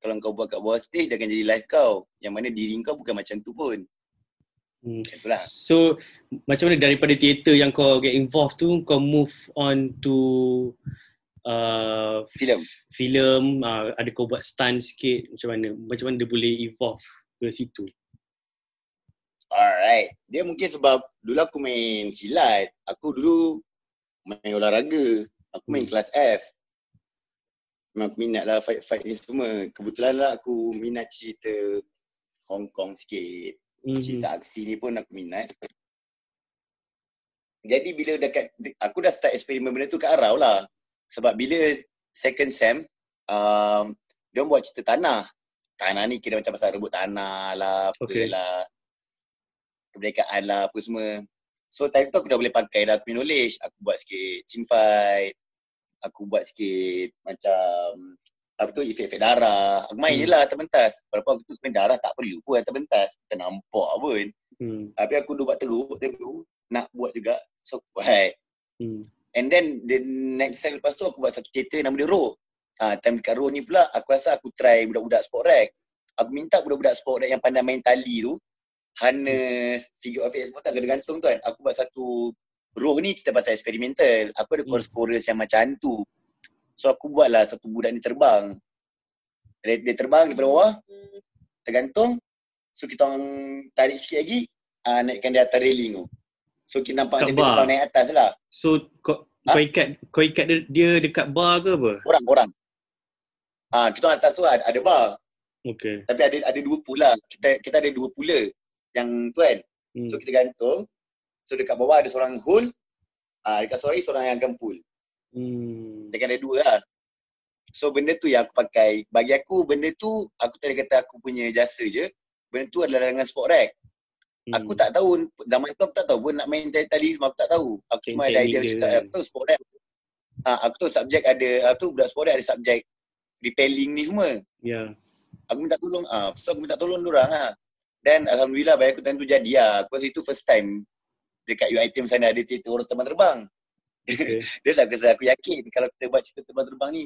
Kalau kau buat kat bawah stage, dia akan jadi live kau, yang mana diri kau bukan macam tu pun. Macam tu lah. So macam mana daripada teater yang kau get involved tu, kau move on to film, ada kau buat stunt sikit. Macam mana dia boleh evolve ke situ? Alright. Dia mungkin sebab dulu aku main silat, aku dulu main olahraga, aku main kelas F. Memang aku minat lah fight-fight ni semua. Kebetulan lah aku minat cerita Hong Kong sikit. Cerita aksi ni pun aku minat. Jadi bila dekat, aku dah start eksperimen benda tu kat Arau lah. Sebab bila second sem, diorang buat cerita tanah. Tanah ni kira macam pasal rebut tanah lah, apalah, kemerdekaan lah, apa semua. So time tu aku dah boleh pakai dah aku punya knowledge. Aku buat sikit team fight, aku buat sikit macam apa tu, efek-efek darah. Aku main je lah atas pentas. Walaupun aku tu sebenarnya darah tak perlu pun atas pentas, bukan nampak pun. Tapi aku dah buat teruk, nak buat juga. So aku buat. And then the next time lepas tu aku buat satu cerita nama dia Roh. Time dekat Roh ni pula aku rasa aku try budak-budak sport rack. Aku minta budak-budak sport rack yang pandai main tali tu, harness, figure of eight semua tak kena gantung tuan. Aku buat satu Roh ni cerita pasal eksperimental. Aku ada chorus-chorus yang macam hantu. So aku buatlah satu budak ni terbang. Dia terbang daripada bawah, tergantung. So kita orang tarik sikit lagi, naikkan dia atas railing tu. So kita nampak macam dia terbang naik atas lah. So kau ikat dia dekat bar ke apa? Orang. Kita orang atas tu ada bar. Okay. Tapi ada dua pula. Kita ada dua pula yang tu kan. So kita gantung. So dekat bawah ada seorang hold, dekat seorang yang akan pull. Dia kan ada dua lah. So benda tu yang aku pakai. Bagi aku benda tu, aku tak kata aku punya jasa je. Benda tu adalah dengan sport rack. Aku tak tahu, zaman tu aku tak tahu pun nak main tali, aku tak tahu. Aku cuma ada idea macam aku tahu sport rack. Aku tahu subjek ada, tu budak sport rack ada subjek repelling ni semua. Ya. Aku minta tolong, so aku minta tolong diorang lah. Dan Alhamdulillah banyak aku tentu jadi lah. Aku rasa itu first time dekat UiTM sana ada cerita orang teman terbang. Okay. Dia tak rasa, aku yakin kalau kita buat cerita teman terbang ni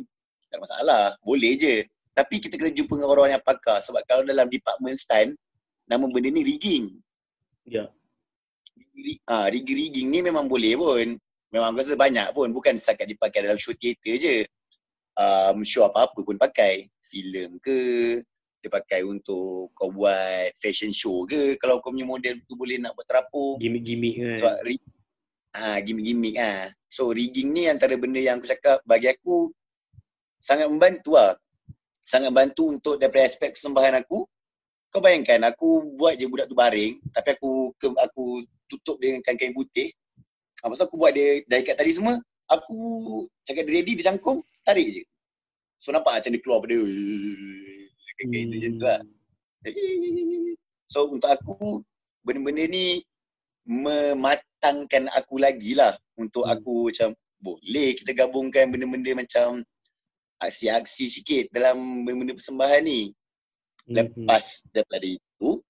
tak ada masalah, boleh je. Tapi kita kena jumpa dengan orang yang pakar. Sebab kalau dalam department stand, nama benda ni rigging. Ya. Rigging ni memang boleh pun. Memang aku rasa banyak pun. Bukan setakat dipakai dalam show teater je. Show apa-apa pun pakai. Filem ke, dia pakai untuk kau buat fashion show ke. Kalau kau punya model tu boleh nak buat terapung. Gimik-gimik kan. Sebab gimik-gimik ah. So rigging ni antara benda yang aku cakap bagi aku sangat membantu lah. Sangat bantu untuk daripada aspek kesembahan aku. Kau bayangkan aku buat je budak tu baring, tapi aku tutup dengan kain putih. Lepas tu aku buat dia dah ikat tadi semua, aku cakap dia ready, dia cangkung, tarik je. So nampak macam dia keluar pada kain tu macam tu lah. So untuk aku benda-benda ni mematangkan aku lagi lah. Untuk aku macam boleh kita gabungkan benda-benda macam aksi-aksi sikit dalam benda-benda persembahan ni. Lepas daripada itu,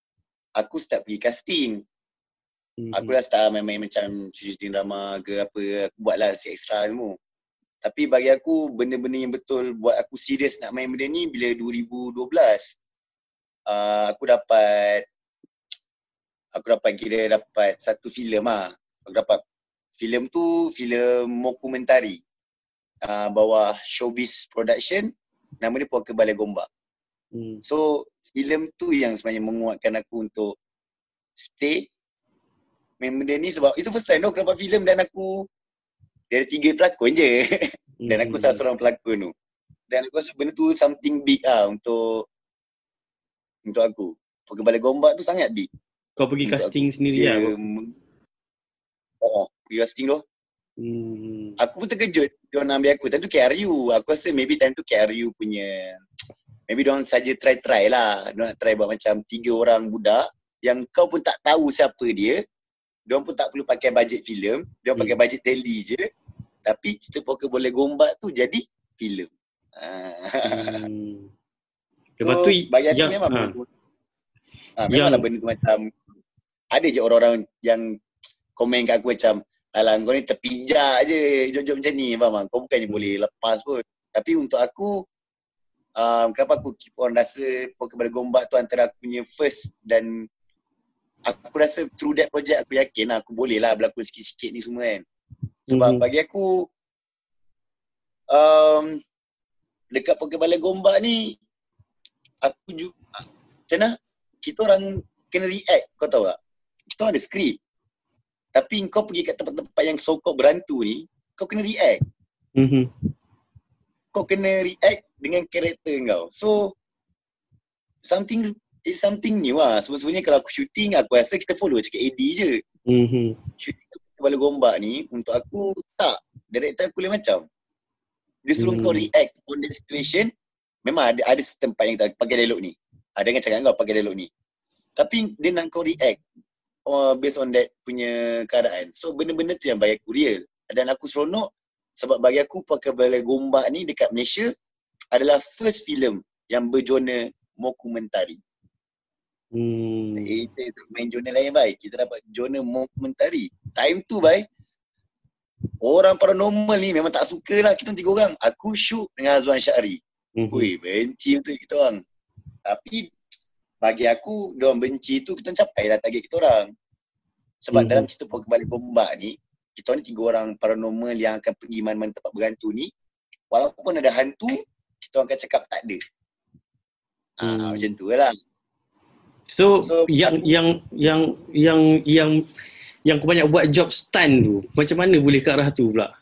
aku start pergi casting. Aku dah start main-main macam shooting drama ke apa, aku buatlah aksi extra semua. Tapi bagi aku, benda-benda yang betul buat aku serius nak main benda ni bila 2012. Aku dapat satu filem lah. Aku dapat filem tu, filem mokumentari. Bawah Showbiz Production, nama dia Pokok Belai Gombak. So filem tu yang sebenarnya menguatkan aku untuk stay main benda ni. Sebab itu first time aku dapat filem dan aku, dia ada 3 pelakon je. Dan aku salah seorang pelakon tu. Dan aku rasa benda tu something big lah untuk aku. Pokok Belai Gombak tu sangat big. Kau pergi untuk casting aku sendiri lah? Pergi casting tu. Aku pun terkejut dia orang ambil aku. Time tu KRU. Aku rasa maybe time tu KRU punya, maybe dia orang saja try lah. Dia nak try buat macam 3 orang budak yang kau pun tak tahu siapa dia. Dia orang pun tak perlu pakai bajet filem, dia orang pakai bajet teli je. Tapi cerita Pokok Belai Gombak tu jadi filem. Lepas tu bagi aku memang memanglah benda tu macam ada je orang-orang yang komen kat aku macam, alah kau ni terpijak je, jom-jom macam ni, faham tak? Kau bukannya boleh lepas pun. Tapi untuk aku, kenapa aku keep on rasa Pokok Belai Gombak tu antara aku punya first. Dan aku rasa through that project aku yakin lah, aku boleh lah berlakon sikit-sikit ni semua kan. Sebab bagi aku, dekat Pokok Belai Gombak ni, aku juga, macam mana? Kita orang kena react, kau tahu tak? Kita ada skrip. Tapi kau pergi kat tempat-tempat yang sokok berantu ni, kau kena react. Kau kena react dengan karakter kau. So, something new lah. Sebenarnya kalau aku shooting, aku rasa kita follow cakap AD je. Shooting Pokok Belai Gombak ni, untuk aku tak. Director aku boleh macam. Dia suruh kau react on the situation. Memang ada tempat yang tak pakai dialog ni. Ada yang cakap kau pakai dialog ni. Tapi dia nak kau react based on that punya keadaan. So benda-benda tu yang bagi aku real. Dan aku seronok sebab bagi aku Pokok Belai Gombak ni dekat Malaysia adalah first filem yang berjona mokumentari. Kita tak main jona lain baik. Kita dapat jona mokumentari. Time tu baik, orang paranormal ni memang tak suka lah. Kita 3 orang. Aku shoot dengan Azwan Syahri. Weh, benci tu kita orang. Tapi bagi aku, diorang benci tu kita capai lah target kita orang. Sebab dalam cerita Pokok Belai Gombak ni, kita ni 3 orang paranormal yang akan pergi mana-mana tempat berhantu ni. Walaupun ada hantu, kita akan cakap tak ada. Macam tu lah. So yang kau banyak buat job stunt tu, macam mana boleh ke arah tu pula?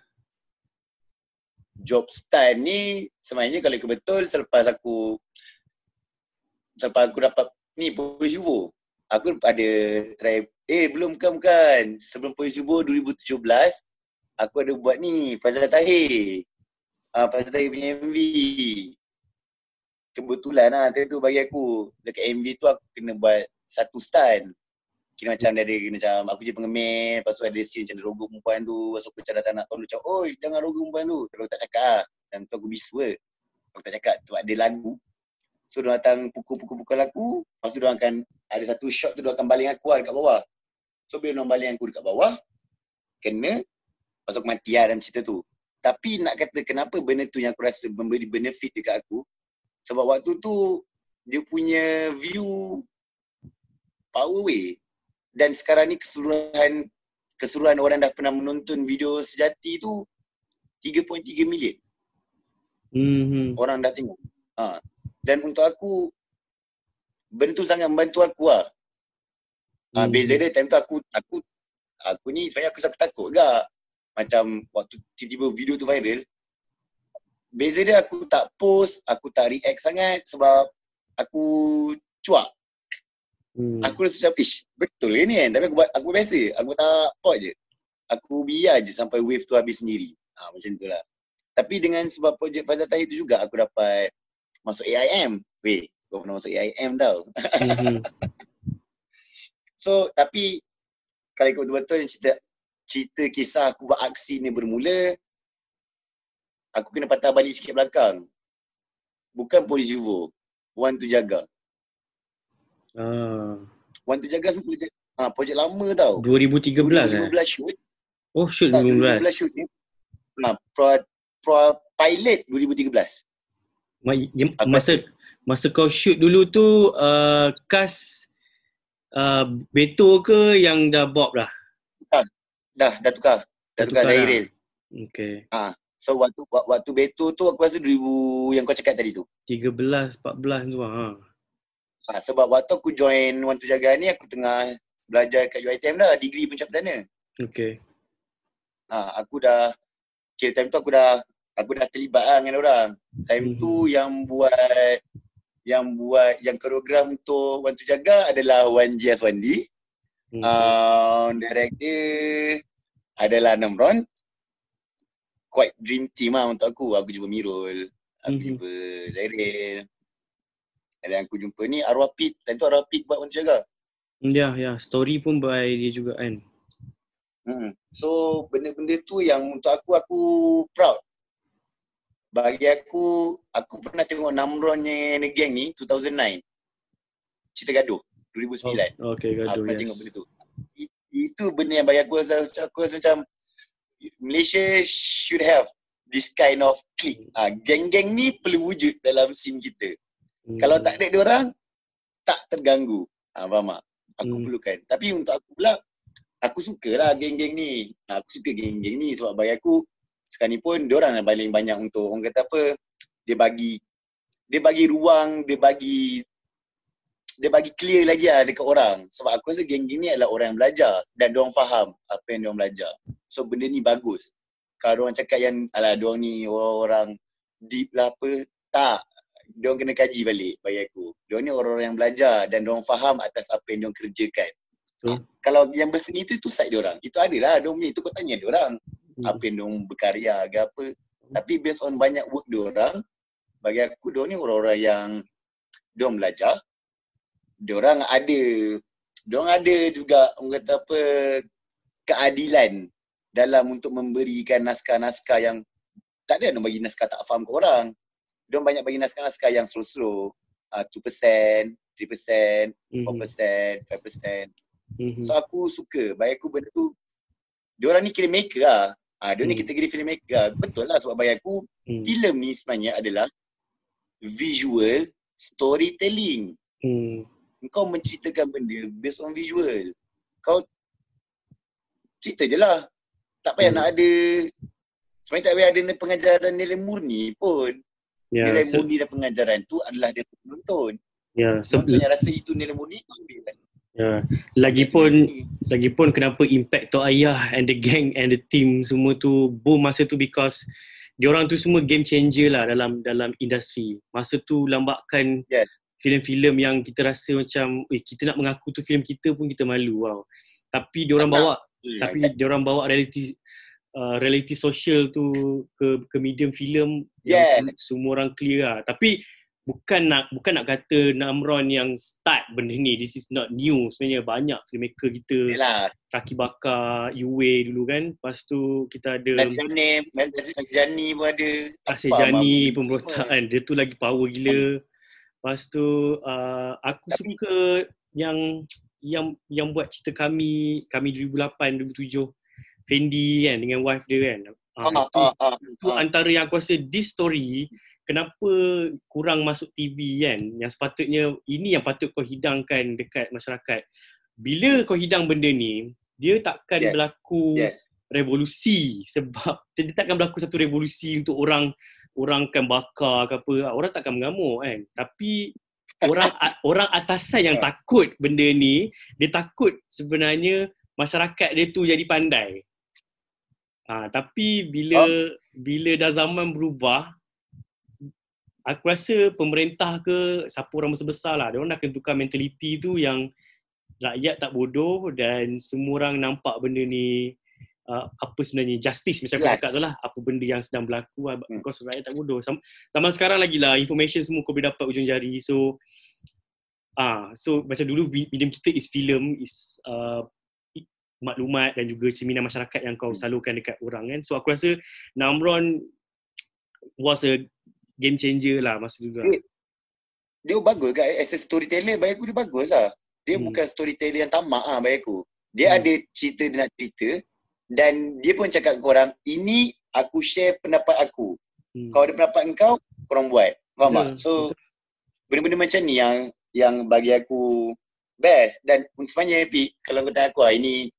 Job stunt ni sebenarnya kalau aku betul, selepas aku dapat ni Polis Yubo, aku ada try bukan sebelum Polis Yubo 2017 aku ada buat ni Fazal Tahir. Fazal Tahir punya MV. Kebetulan lah tu bagi aku dekat MV tu aku kena buat satu stand. Kira macam dia ada macam aku je pengemis, lepas tu ada scene macam rogo perempuan tu, lepas tu aku macam dah tak nak tolong macam oi jangan rogo perempuan tu. Kalau tak cakap lah, dan tu aku bisu lah. Aku tak cakap tu ada lagu. So dia datang pukul-pukul aku, lepas tu dia akan ada satu shot tu dia akan baling aku lah dekat bawah. So bila dia baling aku dekat bawah, kena, lepas tu aku mati lah dalam cerita tu. Tapi nak kata kenapa benda tu yang aku rasa memberi benefit dekat aku, sebab waktu tu dia punya view power way. Dan sekarang ni keseluruhan orang dah pernah menonton video sejati tu 3.3 million. Orang dah tengok. Ha. Dan untuk aku, benda tu sangat membantu aku lah. Ha, beza dia time tu aku ni sebenarnya aku takut gak. Macam waktu tiba-tiba video tu viral, beza dia aku tak post, aku tak react sangat sebab aku cuak. Aku rasa macam, ish, betul ke ni kan? Tapi aku biasa, aku tak pot je. Aku biar je sampai wave tu habis sendiri. Ha, macam tu lah. Tapi dengan sebab projek Fazal Tahir tu juga, aku dapat masuk AIM. Weh, kau pernah masuk AIM tau. So, tapi kalau ikut betul-betul cerita kisah aku buat aksi ni bermula, aku kena patah balik sikit belakang. Bukan polis juvo, Want to Jaga. Want to Jaga semua projek lama tau. 2013 shoot. Oh shoot 2015 shoot ni. Pilot 2013. Masa kau shoot dulu tu cast Beto ke yang dah bob lah? Dah tukar. Dah tukar Zaryl. Okey. So waktu Beto tu aku rasa 2000 yang kau cakap tadi tu. 13 14 tu ah. Ha, sebab waktu aku join Want to Jaga ni, aku tengah belajar kat UiTM dah, degree puncak perdana. Okay. Ha, aku dah, kira time tu aku dah terlibat lah dengan orang. Time tu yang koreograf untuk Want to Jaga adalah Wan GS Wandi. Direct dia adalah Namron. Quite dream team lah untuk aku. Aku jumpa Mirul, aku jumpa Zaryl. Dan aku jumpa ni Arwah Pit. Time tu Arwah Pit buat Want to Jaga. Ya. Story pun by dia juga kan. So benda-benda tu yang untuk aku proud. Bagi aku pernah tengok Namron yang geng ni 2009. Cerita Gaduh 2009. Oh, okay, Gaduh. Aku pernah tengok benda tu. Itu benda yang bagi aku rasa macam Malaysia should have this kind of clique. Geng-geng ni perlu wujud dalam scene kita. Kalau tak ada diorang, tak terganggu. Faham tak? Aku perlukan. Tapi untuk aku pula, aku sukalah geng-geng ni. Aku suka geng-geng ni sebab bagi aku, sekarang ni pun diorang yang paling banyak untuk orang kata apa, dia bagi ruang, dia bagi clear lagi lah dekat orang. Sebab aku rasa geng-geng ni adalah orang yang belajar dan diorang faham apa yang diorang belajar. So benda ni bagus. Kalau diorang cakap yang, alah diorang ni orang-orang deep lah apa, tak. Diorang kena kaji balik bagi aku. Diorang ni orang-orang yang belajar dan diorang faham atas apa yang diorang kerjakan. Kalau yang berseni tu side diorang. Itu adalah diorang ni. Itu kau tanya diorang. Apa yang diorang berkarya ke apa. Tapi based on banyak work diorang, bagi aku diorang ni orang-orang yang diorang belajar. Diorang ada juga orang kata apa, keadilan dalam untuk memberikan naskah-naskah yang tak ada nak bagi naskah tak faham ke orang. Diorang banyak bagi naskah-naskah yang slow-slow 2%, 3%, 4%, 5%. So aku suka. Bagi aku benda tu, diorang ni filmmaker lah. Diorang ni kategori filmmaker lah. Betul lah sebab bagi aku filem ni sebenarnya adalah visual storytelling. Kau menceritakan benda based on visual. Kau cerita je lah. Tak payah nak ada, sebenarnya tak payah ada pengajaran nilai murni pun. Nilai murni dan pengajaran tu adalah dia penonton. Penonton yang rasa itu nilai murni tu ambil kan. Lagipun kenapa impact Tok Ayah and the gang and the team semua tu boom masa tu because diorang tu semua game changer lah dalam industri. Masa tu lambakan filem-filem yang kita rasa macam kita nak mengaku tu filem kita pun kita malu. Tapi diorang bawa reality reality social tu ke medium filem, semua orang clear lah. Tapi bukan nak kata Namron yang start benda ni, this is not new. Sebenarnya banyak filmmaker kita, Taki Bakar, Uwe dulu kan, lepas tu kita ada Mas Jani pun ada, Mas Jani pemberontakan dia tu lagi power gila. Lepas tu aku suka yang buat cerita kami 2008 2007 Fendi kan dengan wife dia kan. Itu antara yang aku rasa this story kenapa kurang masuk TV kan, yang sepatutnya ini yang patut kau hidangkan dekat masyarakat. Bila kau hidang benda ni, dia takkan berlaku revolusi, sebab dia takkan berlaku satu revolusi untuk orang akan bakar ke apa, orang takkan mengamuk kan. Tapi orang atasan yang takut benda ni, dia takut sebenarnya masyarakat dia tu jadi pandai. Tapi bila dah zaman berubah, aku rasa pemerintah ke siapa orang besar-besar lah, dia orang dah kena tukar mentaliti tu yang rakyat tak bodoh dan semua orang nampak benda ni apa sebenarnya justice, macam aku cakap tu lah, apa benda yang sedang berlaku lah, kau rakyat tak bodoh. Sama sekarang lagi lah, information semua kau boleh dapat ujung jari. So macam dulu medium kita is film, is maklumat dan juga cerminan masyarakat yang kau salurkan dekat orang kan. So aku rasa Namron was a game changer lah masa tu lah. Dia bagus kan, as a storyteller bagi aku dia bagus lah. Dia bukan storyteller yang tamak lah bagi aku. Dia ada cerita dia nak cerita, dan dia pun cakap ke orang, ini aku share pendapat aku. Kau ada pendapat kau, korang buat. Faham tak? So betul. Benda-benda macam ni yang bagi aku best. Dan sebenarnya kalau kau tanya aku lah, ini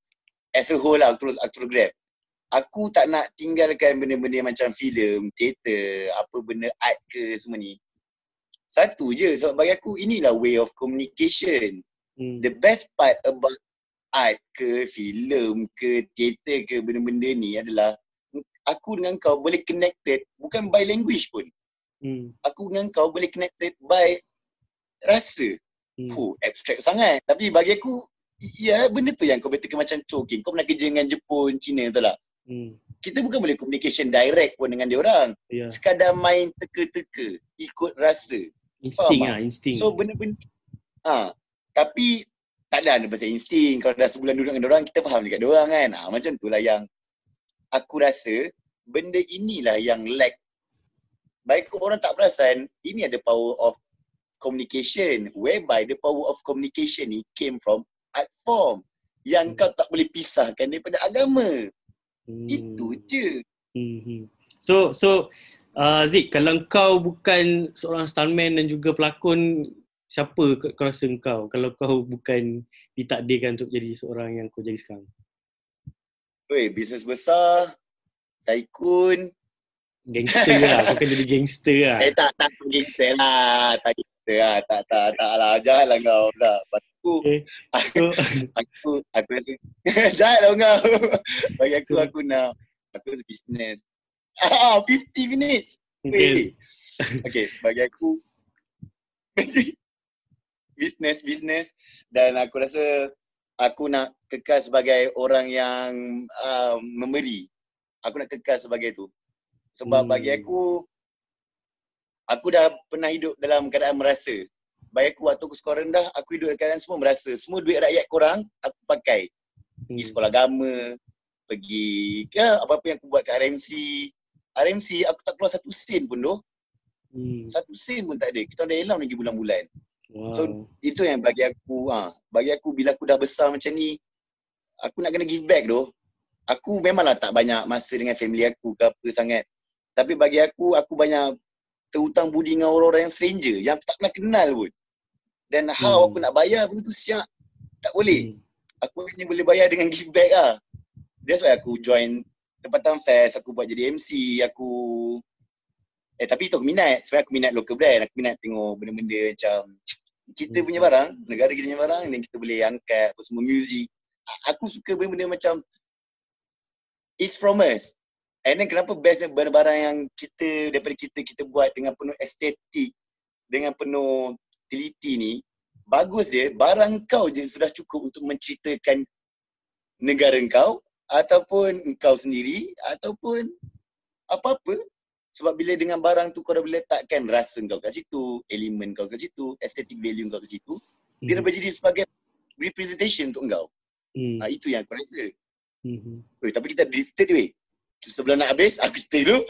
as a whole lah, aku terus grab. Aku tak nak tinggalkan benda-benda macam filem, teater, apa benda art ke semua ni. Satu je, sebab bagi aku inilah way of communication. The best part about art ke, filem ke, teater ke, benda-benda ni adalah aku dengan kau boleh connected bukan by language pun. Aku dengan kau boleh connected by rasa. Abstract sangat. Tapi bagi aku, benda tu yang kau boleh teka macam tu. Okay, kau pernah kerja dengan Jepun, Cina tu lah. Kita bukan boleh communication direct pun dengan dia orang. Sekadar main teka-teka, ikut rasa. Insting lah, insting. So benda-benda tapi taklah ada pasal insting. Kalau dah sebulan duduk dengan dia orang, kita faham dekat dia orang kan. Macam tu lah yang aku rasa benda inilah yang lack. Baik orang tak perasan, ini ada power of communication, whereby the power of communication ni came from art form yang kau tak boleh pisahkan daripada agama. Itu je. So Zik, kalau kau bukan seorang stuntman dan juga pelakon, siapa kau rasa kau kalau kau bukan ditakdirkan untuk jadi seorang yang kau jadi sekarang? Bisnes besar, tycoon, gangster lah. Kau kena jadi gangster lah. Tak gangster lah. Tak lah. Jahat lah kau. Aku rasa jahat lah kau. Bagi aku nak. Aku rasa business. 50 minutes. Okay, bagi aku business. Dan aku rasa aku nak kekal sebagai orang yang memberi. Aku nak kekal sebagai tu. Sebab bagi aku dah pernah hidup dalam keadaan merasa. Bagi aku, waktu aku sekolah rendah, aku hidup dalam keadaan semua merasa. Semua duit rakyat korang, aku pakai. Pergi sekolah agama, pergi apa-apa yang aku buat kat RMC, aku tak keluar satu sen pun doh. Satu sen pun tak ada. Kita dah elam lagi bulan-bulan. Wow. So, itu yang bagi aku. Bagi aku, bila aku dah besar macam ni, aku nak kena give back doh. Aku memanglah tak banyak masa dengan family aku ke apa sangat. Tapi bagi aku banyak terhutang budi dengan orang-orang yang stranger yang tak pernah kenal pun. Dan how aku nak bayar benda tu siap, tak boleh. Aku hanya boleh bayar dengan give back lah. That's why aku join tempatan fest, aku buat jadi MC, aku... tapi itu aku minat. Sebab aku minat local brand, aku minat tengok benda-benda macam kita punya barang, negara kita punya barang, dan kita boleh angkat apa semua music. Aku suka benda-benda macam it's from us. And then kenapa best barang-barang yang kita, daripada kita buat dengan penuh estetik, dengan penuh teliti ni, bagus dia, barang kau je sudah cukup untuk menceritakan negara kau, ataupun engkau sendiri, ataupun apa-apa. Sebab bila dengan barang tu kau dah boleh letakkan rasa kau kat situ, elemen kau kat situ, aesthetic value kau kat situ, dia dah jadi sebagai representation untuk kau. Itu yang aku rasa. Tapi kita drifted weh. Sebelum nak habis, aku stay dulu.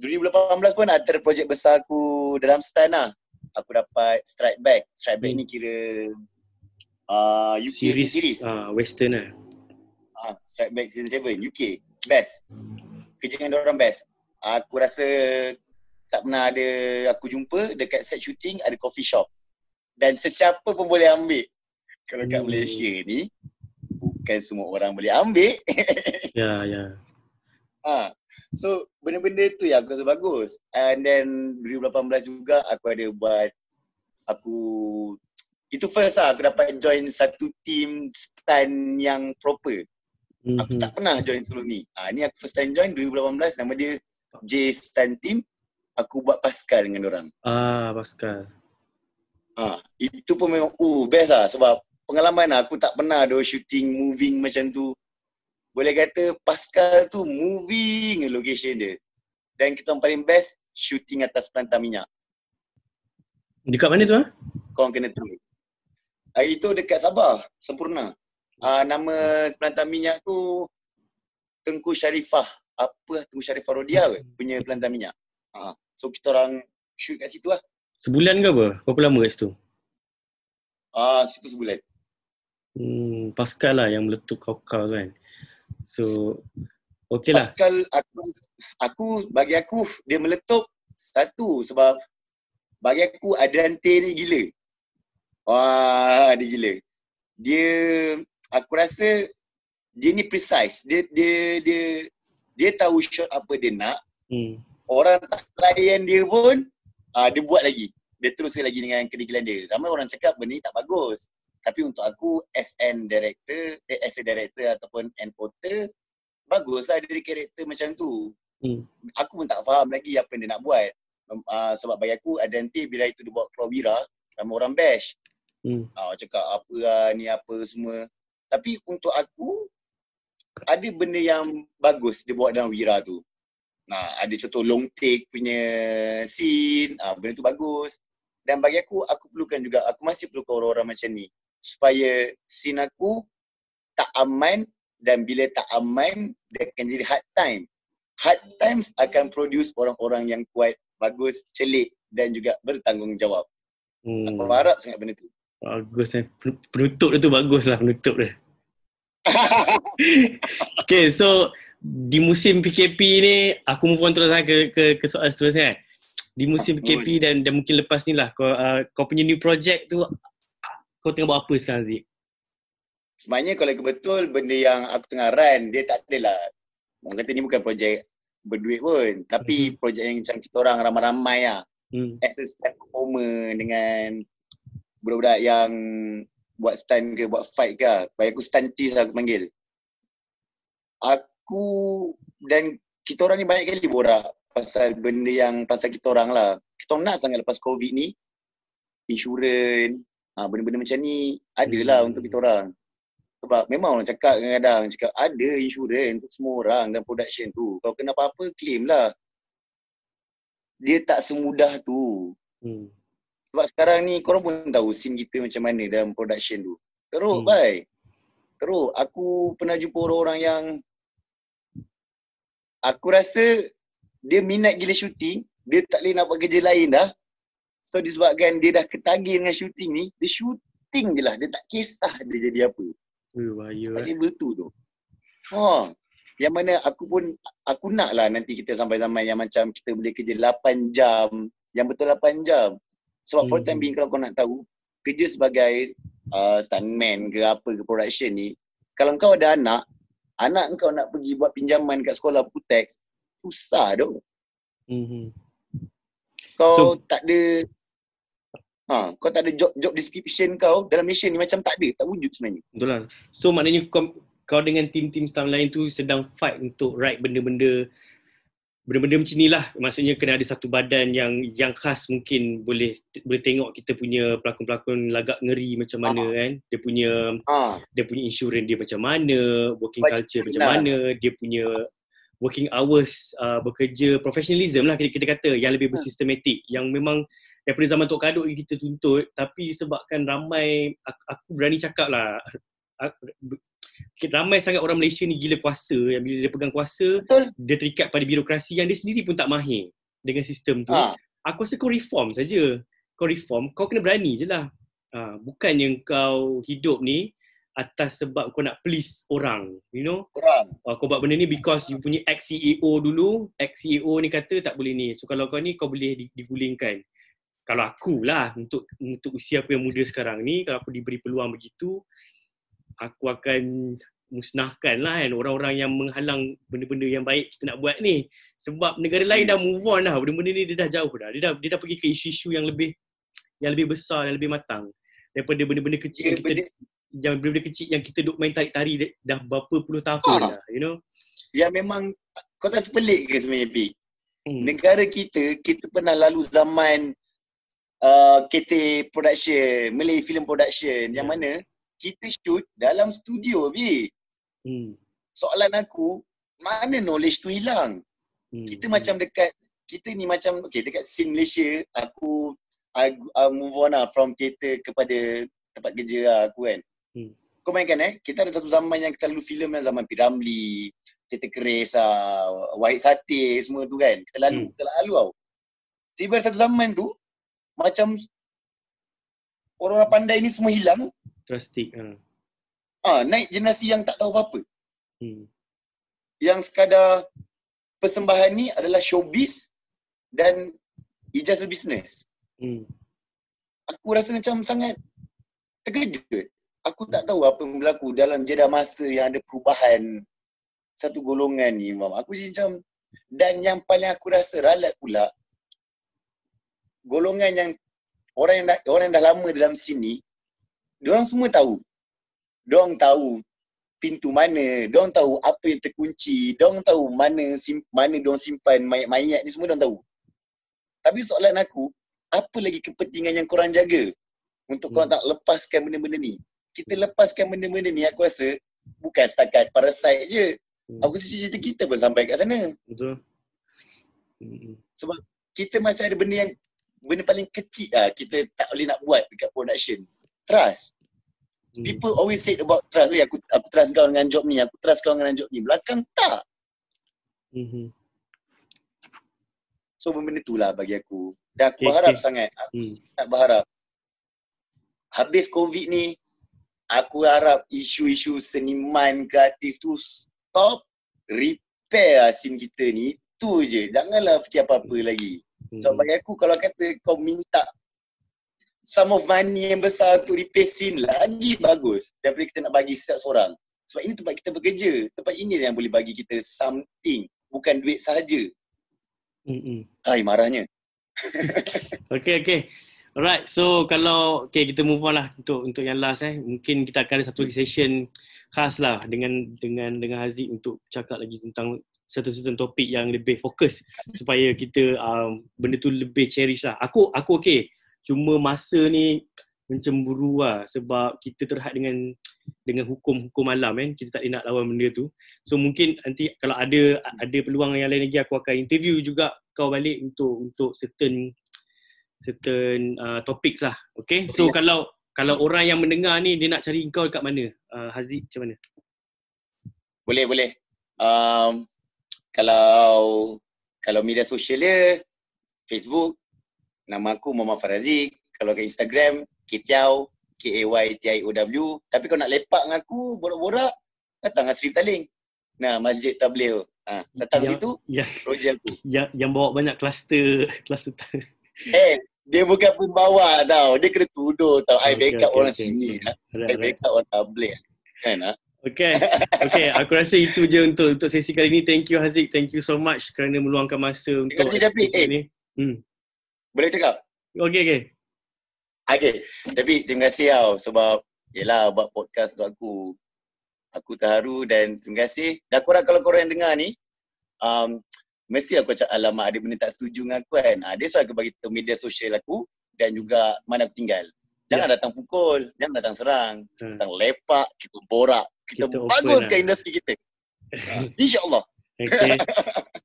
2018 pun antara projek besar aku dalam stand lah. Aku dapat Strike Back. Strike Back ni kira UK series. Western lah. Strike Back Season 7, UK. Best. Kerja dengan diorang best. Aku rasa tak pernah ada aku jumpa dekat set shooting ada coffee shop. Dan sesiapa pun boleh ambil. Kalau kat Malaysia ni, bukan semua orang boleh ambil. Ya. So, benda-benda tu yang aku rasa bagus. And then 2018 juga aku ada buat, itu first lah aku dapat join satu team stand yang proper. Aku tak pernah join sebelum ni. Ni aku first time join 2018, nama dia J Stand Team. Aku buat Pascal dengan diorang. Pascal. Itu pun memang best lah sebab pengalaman aku tak pernah ada shooting moving macam tu. Boleh kata Pascal tu moving location dia. Dan kita yang paling best shooting atas Pelantar Minyak. Dekat mana tu? Korang kena tahu. Itu dekat Sabah, Sempurna. Nama Pelantar Minyak tu Tengku Sharifah. Tengku Sharifah Rodia punya Pelantar Minyak. So kita orang shoot kat situ lah. Sebulan ke apa? Berapa lama kat situ? Situ sebulan. Pascal lah yang meletup kau kan. So okey lah. Pascal bagi aku dia meletup satu sebab bagi aku Adante ni gila. Dia gila. Dia aku rasa dia ni precise. Dia tahu shot apa dia nak. Orang tak klien dia pun dia buat lagi. Dia teruskan lagi dengan kedegilan dia. Ramai orang cakap benda ni tak bagus. Tapi untuk aku as a director ataupun an author, baguslah dia karakter macam tu. Aku pun tak faham lagi apa yang dia nak buat. Sebab bagi aku Adante bila itu dia buat Klawira, ramai orang bash. Cakap apa lah, ni apa semua. Tapi untuk aku ada benda yang bagus dia buat dalam Wira tu. Ada contoh long take punya scene, benda tu bagus. Dan bagi aku perlukan juga, aku masih perlukan orang-orang macam ni supaya scene aku tak aman, dan bila tak aman dia akan jadi hard time. Hard times akan produce orang-orang yang kuat, bagus, celik dan juga bertanggungjawab. Aku harap sangat benda tu. Bagus eh. Penutup dia tu bagus lah, penutup dia. Okay, so di musim PKP ni aku move on terus ke soalan seterusnya. Di musim PKP dan mungkin lepas ni lah kau punya new project tu kau tengah buat apa sekarang, Zik? Sebenarnya kalau betul benda yang aku tengah run dia tak adalah, orang kata ni bukan projek berduit pun, tapi projek yang macam kita orang ramai-ramai lah. As a stand performer dengan budak-budak yang buat stand ke, buat fight ke lah. Bagi aku stunties lah aku panggil. Aku dan kita orang ni banyak kali borak pasal benda yang pasal kita orang lah. Kita orang nak sangat lepas COVID ni insurans, benda-benda macam ni adalah untuk kita orang. Sebab memang orang cakap kadang-kadang cakap ada insurans untuk semua orang dan production tu. Kalau kena apa-apa claim lah. Dia tak semudah tu. Sebab sekarang ni korang pun tahu scene kita macam mana dalam production tu. Teruk baik. Teruk. Aku pernah jumpa orang-orang yang aku rasa dia minat gila syuting, dia tak boleh nak buat kerja lain dah. So disebabkan dia dah ketagih dengan syuting ni, dia syuting je lah, dia tak kisah dia jadi apa. Bahaya betul tu. Yang mana aku nak lah nanti kita sampai zaman yang macam kita boleh kerja 8 jam, yang betul 8 jam. Sebab for time being, kalau kau nak tahu, kerja sebagai stuntman ke apa ke production ni, kalau kau ada anak kau nak pergi buat pinjaman kat sekolah putex, susah doh. Kau tak ada kau tak ada job description kau dalam Malaysia ni macam tak ada, tak wujud sebenarnya. Betul lah. So maknanya kau dengan tim-tim staff lain tu sedang fight untuk write benda-benda benda-benda macam inilah, maksudnya kena ada satu badan yang khas, mungkin boleh tengok kita punya pelakon-pelakon lagak ngeri macam mana kan, dia punya insurans dia macam mana, working culture macam mana, dia punya working hours, bekerja, professionalism lah kita kata, yang lebih bersistematik, yang memang daripada zaman Tok Kaduk kita tuntut. Tapi sebabkan ramai, aku berani cakap lah, ramai sangat orang Malaysia ni gila kuasa, yang bila dia pegang kuasa, betul, dia terikat pada birokrasi yang dia sendiri pun tak mahir dengan sistem tu. Aku rasa kau reform saja. Kau reform, kau kena berani je lah. Bukannya kau hidup ni atas sebab kau nak please orang, you know? Kau buat benda ni because you punya ex-CEO dulu, ex-CEO ni kata tak boleh ni. So kalau kau ni, kau boleh digulingkan. Kalau akulah, untuk usia aku yang muda sekarang ni, kalau aku diberi peluang begitu, aku akan musnahkan lah kan orang-orang yang menghalang benda-benda yang baik kita nak buat ni. Sebab negara lain dah move on dah, benda-benda ni dia dah jauh dah. Dia dah pergi ke isu-isu yang lebih besar, yang lebih matang daripada benda-benda kecil yang kita duk main tarik-tarik dah berapa puluh tahun dah, you know. Ya memang, kau tak sepelik ke sebenarnya Pik? Negara kita pernah lalu zaman KT production, Malay Film Production, yang mana kita shoot dalam studio, Bi. Soalan aku, mana knowledge tu hilang? Kita macam dekat, kita ni macam, okay, dekat scene Malaysia, I move on lah from theater kepada tempat kerja lah aku kan. Kau mainkan kita ada satu zaman yang kita lalu filem lah, zaman Piramli, Teater Keris lah, Wahid Satay, semua tu kan. Kita lalu tau. Tiba satu zaman tu, macam orang pandai ni semua hilang. Drastik. Naik generasi yang tak tahu apa-apa. Yang sekadar persembahan ni adalah showbiz dan ijazah business. Aku rasa macam sangat terkejut. Aku tak tahu apa yang berlaku dalam jeda masa yang ada perubahan satu golongan ni. Aku macam, dan yang paling aku rasa ralat pula, golongan yang orang yang dah lama dalam sini, diorang semua tahu. Diorang tahu pintu mana, diorang tahu apa yang terkunci, diorang tahu mana diorang simpan mayat-mayat ni, semua diorang tahu. Tapi soalan aku, apa lagi kepentingan yang korang jaga untuk korang tak lepaskan benda-benda ni? Kita lepaskan benda-benda ni, aku rasa bukan setakat Parasite je. Aku rasa cerita kita pun sampai kat sana. Betul. Sebab kita masih ada benda paling kecil lah kita tak boleh nak buat dekat production. Trust. People always said about trust. Aku trust kau dengan job ni. Aku trust kau dengan job ni. Belakang tak. So benda tu lah bagi aku. Dan aku berharap sangat. Aku sangat berharap. Habis COVID ni, aku harap isu-isu seniman ke artis tu stop. Repair lah scene kita ni. Tu je. Janganlah fikir apa-apa lagi. So bagi aku, kalau kata kau minta sum of money yang besar untuk repair scene, lagi bagus daripada kita nak bagi setiap seorang. Sebab ini tempat kita bekerja. Tempat ini yang boleh bagi kita something, bukan duit sahaja. Hai marahnya. Okay. Alright, so kalau okay, kita move on lah untuk yang last mungkin kita akan ada satu session khas lah dengan Haziq untuk cakap lagi tentang certain topik yang lebih fokus supaya kita benda tu lebih cherish lah. Aku okay. Cuma masa ni mencemburu lah sebab kita terhad dengan hukum alam kan. Kita tak boleh nak lawan benda tu. So mungkin nanti kalau ada peluang yang lain lagi, aku akan interview juga kau balik untuk certain topics lah. Okay. So kalau orang yang mendengar ni dia nak cari kau dekat mana? Haziq macam mana? Boleh. Kalau media sosial dia, Facebook, nama aku Muhammad Farazi. Kalau kat Instagram, Ketiau, K-A-Y-T-I-O-W. Tapi kalau nak lepak dengan aku, borak-borak, datang dengan Sri Petaling. Nah, Masjid Tabligh. Datang situ, projek aku. Yang bawa banyak kluster. Dia bukan pembawa tau. Dia kena tuduh tau. I backup orang sini. Right. I backup orang Tabligh. Kan? Okay, aku rasa itu je untuk sesi kali ni. Thank you Haziq, thank you so much kerana meluangkan masa untuk ni. Boleh cakap? Okay, tapi terima kasih tau sebab yelah buat podcast untuk aku. Aku terharu dan terima kasih. Dan korang, kalau korang yang dengar ni, mesti aku macam alamak ada benda tak setuju dengan aku kan. Dia suruh aku bagi tahu media sosial aku dan juga mana aku tinggal. Jangan datang pukul, jangan datang serang, datang lepak, kita borak, kita baguskan industri kita. InsyaAllah. Okay.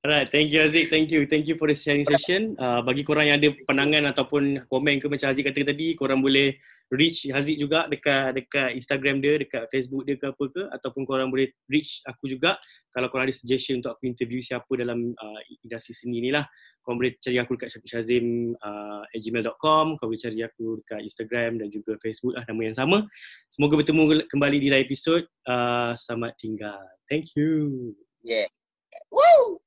Alright, thank you Haziq, thank you for the sharing session. Bagi korang yang ada pandangan ataupun komen ke macam Haziq kata tadi, korang boleh reach Haziq juga dekat Instagram dia, dekat Facebook dia ke apa ke, ataupun korang boleh reach aku juga kalau korang ada suggestion untuk aku interview siapa dalam industri seni ni lah. Korang boleh cari aku dekat Syafiq Shazim @gmail.com, korang boleh cari aku dekat Instagram dan juga Facebook lah, nama yang sama. Semoga bertemu kembali di lain episod. Selamat tinggal. Thank you. Yeah. Woo!